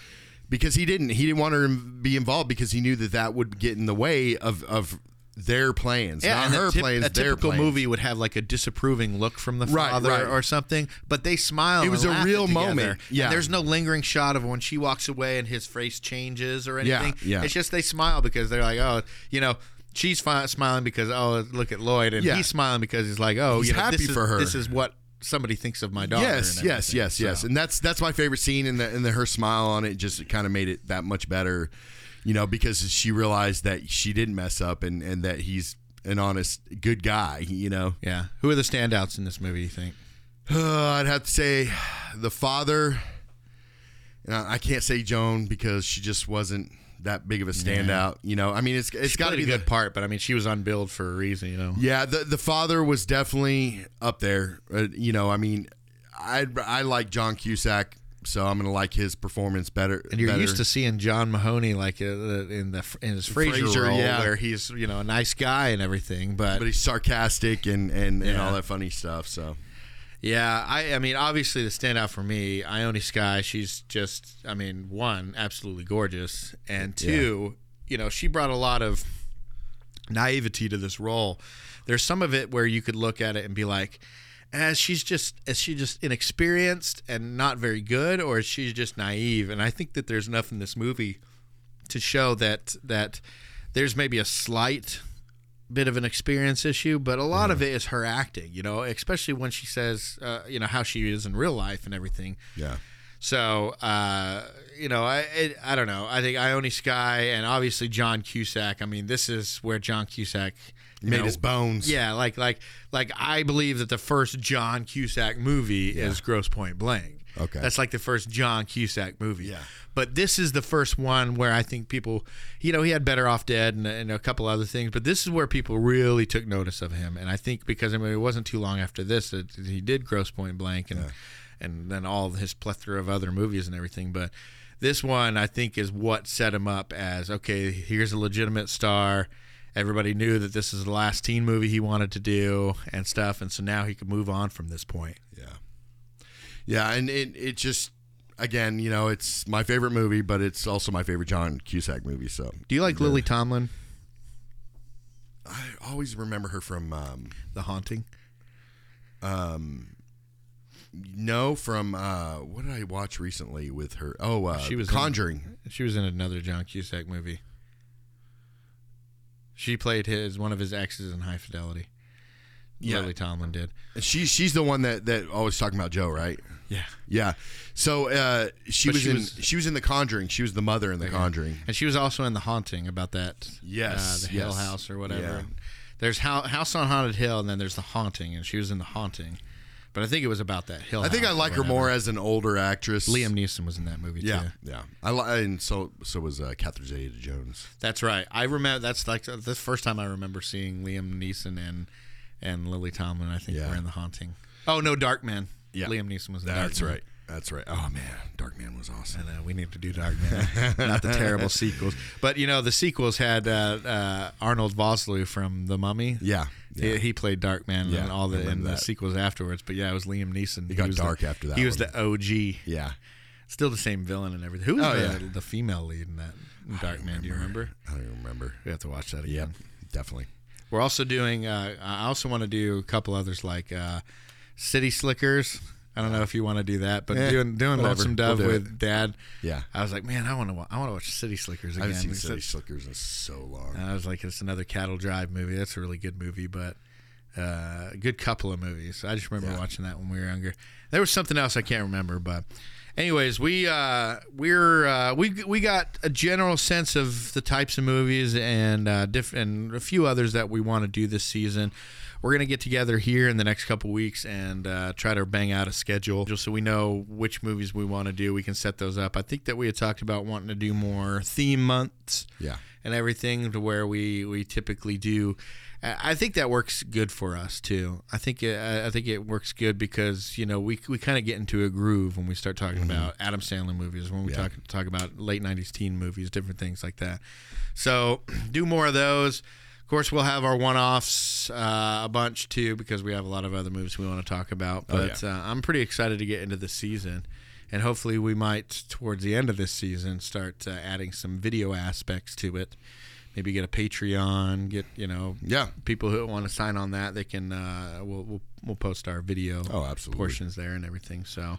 because he didn't he didn't want her to be involved because he knew that that would get in the way of of. Their plans, yeah, not her tip, plans. A their typical plans. movie would have like a disapproving look from the father right, right. or something, but they smile. It was and a real moment. Yeah, and there's no lingering shot of when she walks away and his face changes or anything. Yeah, yeah. It's just they smile because they're like, oh, you know, she's fi- smiling because oh, look at Lloyd, and yeah. he's smiling because he's like, oh, he's you know, happy this is, for her. This is what somebody thinks of my daughter. Yes, and yes, yes, so. yes. And that's that's my favorite scene, and the and the her smile on it just kind of made it that much better. You know, because she realized that she didn't mess up and, and that he's an honest, good guy, you know? Yeah. Who are the standouts in this movie, you think? Uh, I'd have to say the father. And I, I can't say Joan because she just wasn't that big of a standout. Yeah. You know, I mean, it's it's got to be a good the, part, but I mean, she was unbilled for a reason, you know? Yeah, the, the father was definitely up there. Uh, you know, I mean, I, I like John Cusack. So I'm going to like his performance better. And you're better. used to seeing John Mahoney like uh, in the in his Frasier, Frasier role, yeah. where he's you know a nice guy and everything, but but he's sarcastic and and, yeah. and all that funny stuff. So yeah, I I mean obviously the standout for me, Ione Skye. She's just I mean one absolutely gorgeous, and two yeah. you know she brought a lot of naivety to this role. There's some of it where you could look at it and be like. As she's just as she just inexperienced and not very good, or is she just naive? And I think that there's enough in this movie to show that that there's maybe a slight bit of an experience issue, but a lot mm. of it is her acting, you know, especially when she says, uh, you know, how she is in real life and everything. Yeah. So, uh, you know, I it, I don't know. I think Ione Skye and obviously John Cusack. I mean, this is where John Cusack. You made know, his bones. Yeah, like like like I believe that the first John Cusack movie yeah. is Grosse Pointe Blank. Okay. That's like the first John Cusack movie. Yeah. But this is the first one where I think people, you know, he had Better Off Dead and, and a couple other things, but this is where people really took notice of him. And I think because I mean it wasn't too long after this that he did Grosse Pointe Blank and yeah. and then all his plethora of other movies and everything, but this one I think is what set him up as okay, here's a legitimate star. Everybody knew that this is the last teen movie he wanted to do and stuff, and so now he could move on from this point. Yeah, yeah, and it it just again, you know, it's my favorite movie, but it's also my favorite John Cusack movie. So, do you like yeah. Lily Tomlin? I always remember her from um, The Haunting. Um, no, from uh, what did I watch recently with her? Oh, uh, she was Conjuring. In, she was in another John Cusack movie. She played his one of his exes in High Fidelity. Yeah. Lily Tomlin did. She, she's the one that, that always talking about Joe, right? Yeah. Yeah. So uh, she but was she in was, she was in The Conjuring. She was the mother in The okay. Conjuring. And she was also in The Haunting about that. Yes. Uh, the yes. Hill House or whatever. Yeah. There's House on Haunted Hill, and then there's The Haunting, and she was in The Haunting. But I think it was about that Hill House. I think I like her more as an older actress. Liam Neeson was in that movie, yeah, too. Yeah, yeah. And so so was uh, Catherine Zeta-Jones. That's right. I remember. That's like the first time I remember seeing Liam Neeson and... And Lily Tomlin, I think, yeah. were in The Haunting. Oh, no, Darkman. Yeah. Liam Neeson was in Darkman. That's right. That's right. Oh, man. Darkman was awesome. I know. We need to do Darkman. Not the terrible sequels. But, you know, the sequels had uh, uh, Arnold Vosloo from The Mummy. Yeah. yeah. He, he played Darkman yeah. and all the, and the sequels afterwards. But, yeah, it was Liam Neeson. He got he dark the, after that He was one. the O G. Yeah. Still the same villain and everything. Who was oh, the, yeah. the female lead in that Darkman? Do you remember? I don't even remember. We have to watch that again. Yep, definitely. We're also doing, uh, I also want to do a couple others like uh, City Slickers. I don't know if you want to do that, but eh, doing doing whatever. Love Some Dove we'll do with it. Dad. Yeah. I was like, man, I want to I want to watch City Slickers again. I haven't seen City Slickers in so long. And I was like, it's another Cattle Drive movie. That's a really good movie, but uh, a good couple of movies. I just remember yeah. watching that when we were younger. There was something else I can't remember, but anyways, we uh, we're uh, we we got a general sense of the types of movies and uh, diff- and a few others that we want to do this season. We're gonna get together here in the next couple weeks and uh, try to bang out a schedule just so we know which movies we want to do. We can set those up. I think that we had talked about wanting to do more theme months, yeah, and everything to where we, we typically do. I think that works good for us too. I think it, I think it works good because you know we we kind of get into a groove when we start talking mm-hmm. about Adam Sandler movies, when we yeah. talk talk about late nineties teen movies, different things like that. So do more of those. Of course, we'll have our one-offs uh, a bunch too because we have a lot of other movies we want to talk about. But oh, yeah. uh, I'm pretty excited to get into the season, and hopefully we might towards the end of this season start uh, adding some video aspects to it. Maybe get a Patreon, get, you know, yeah. people who want to sign on that, they can, uh, we'll, we'll we'll post our video oh, absolutely. portions there and everything. So,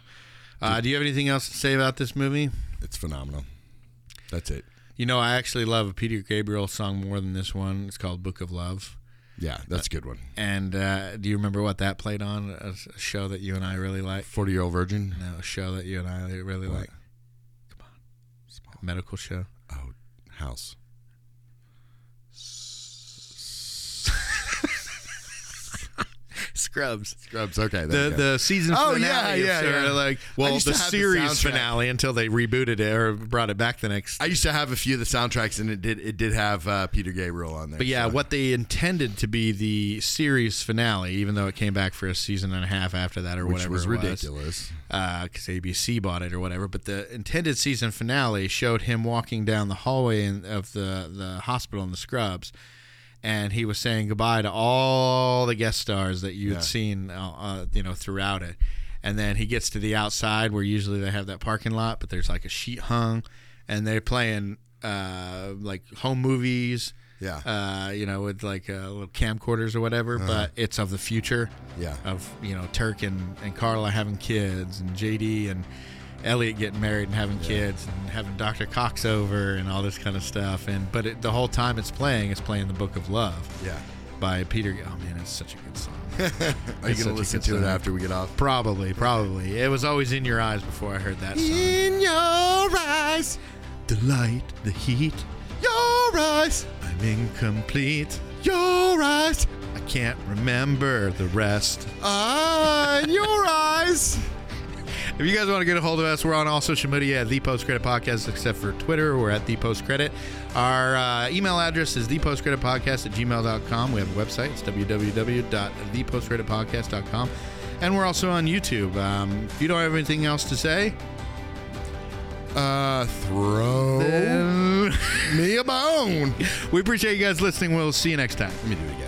uh, do you have anything else to say about this movie? It's phenomenal. That's it. You know, I actually love a Peter Gabriel song more than this one. It's called Book of Love. Yeah, that's uh, a good one. And uh, do you remember what that played on? A, a show that you and I really like? forty-year-old Virgin? No, a show that you and I really what? like. Come on. Small. A medical show. Oh, House. Scrubs. Scrubs, okay. The go. the season finale. Oh, yeah, yeah, yeah, yeah. Like, well, the series the finale until they rebooted it or brought it back the next. I used to have a few of the soundtracks, and it did it did have uh, Peter Gabriel on there. But, yeah, so. what they intended to be the series finale, even though it came back for a season and a half after that or Which whatever was it was. ridiculous. Because uh, A B C bought it or whatever. But the intended season finale showed him walking down the hallway in, of the, the hospital in the Scrubs. And he was saying goodbye to all the guest stars that you'd yeah. seen, uh, you know, throughout it. And then he gets to the outside where usually they have that parking lot, but there's like a sheet hung, and they're playing uh, like home movies, yeah, uh, you know, with like uh, little camcorders or whatever. Uh-huh. But it's of the future, yeah, of you know Turk and, and Carla having kids, and J D and Elliot getting married and having yeah. kids and having Doctor Cox over and all this kind of stuff. And but it, the whole time it's playing, it's playing The Book of Love. Yeah. By Peter. Oh man, it's such a good song. Are you gonna listen to song. it after we get off? Probably, probably. It was always In Your Eyes before I heard that song. In your eyes, the light, the heat. Your eyes, I'm incomplete. Your eyes, I can't remember the rest. Ah, in your eyes. If you guys want to get a hold of us, we're on all social media at The Post-Credit Podcast, except for Twitter. We're at The Post-Credit. Our uh, email address is the post credit podcast at gmail dot com. We have a website. It's w w w dot the post credit podcast dot com. And we're also on YouTube. Um, if you don't have anything else to say, uh, throw me a bone. We appreciate you guys listening. We'll see you next time. Let me do it again.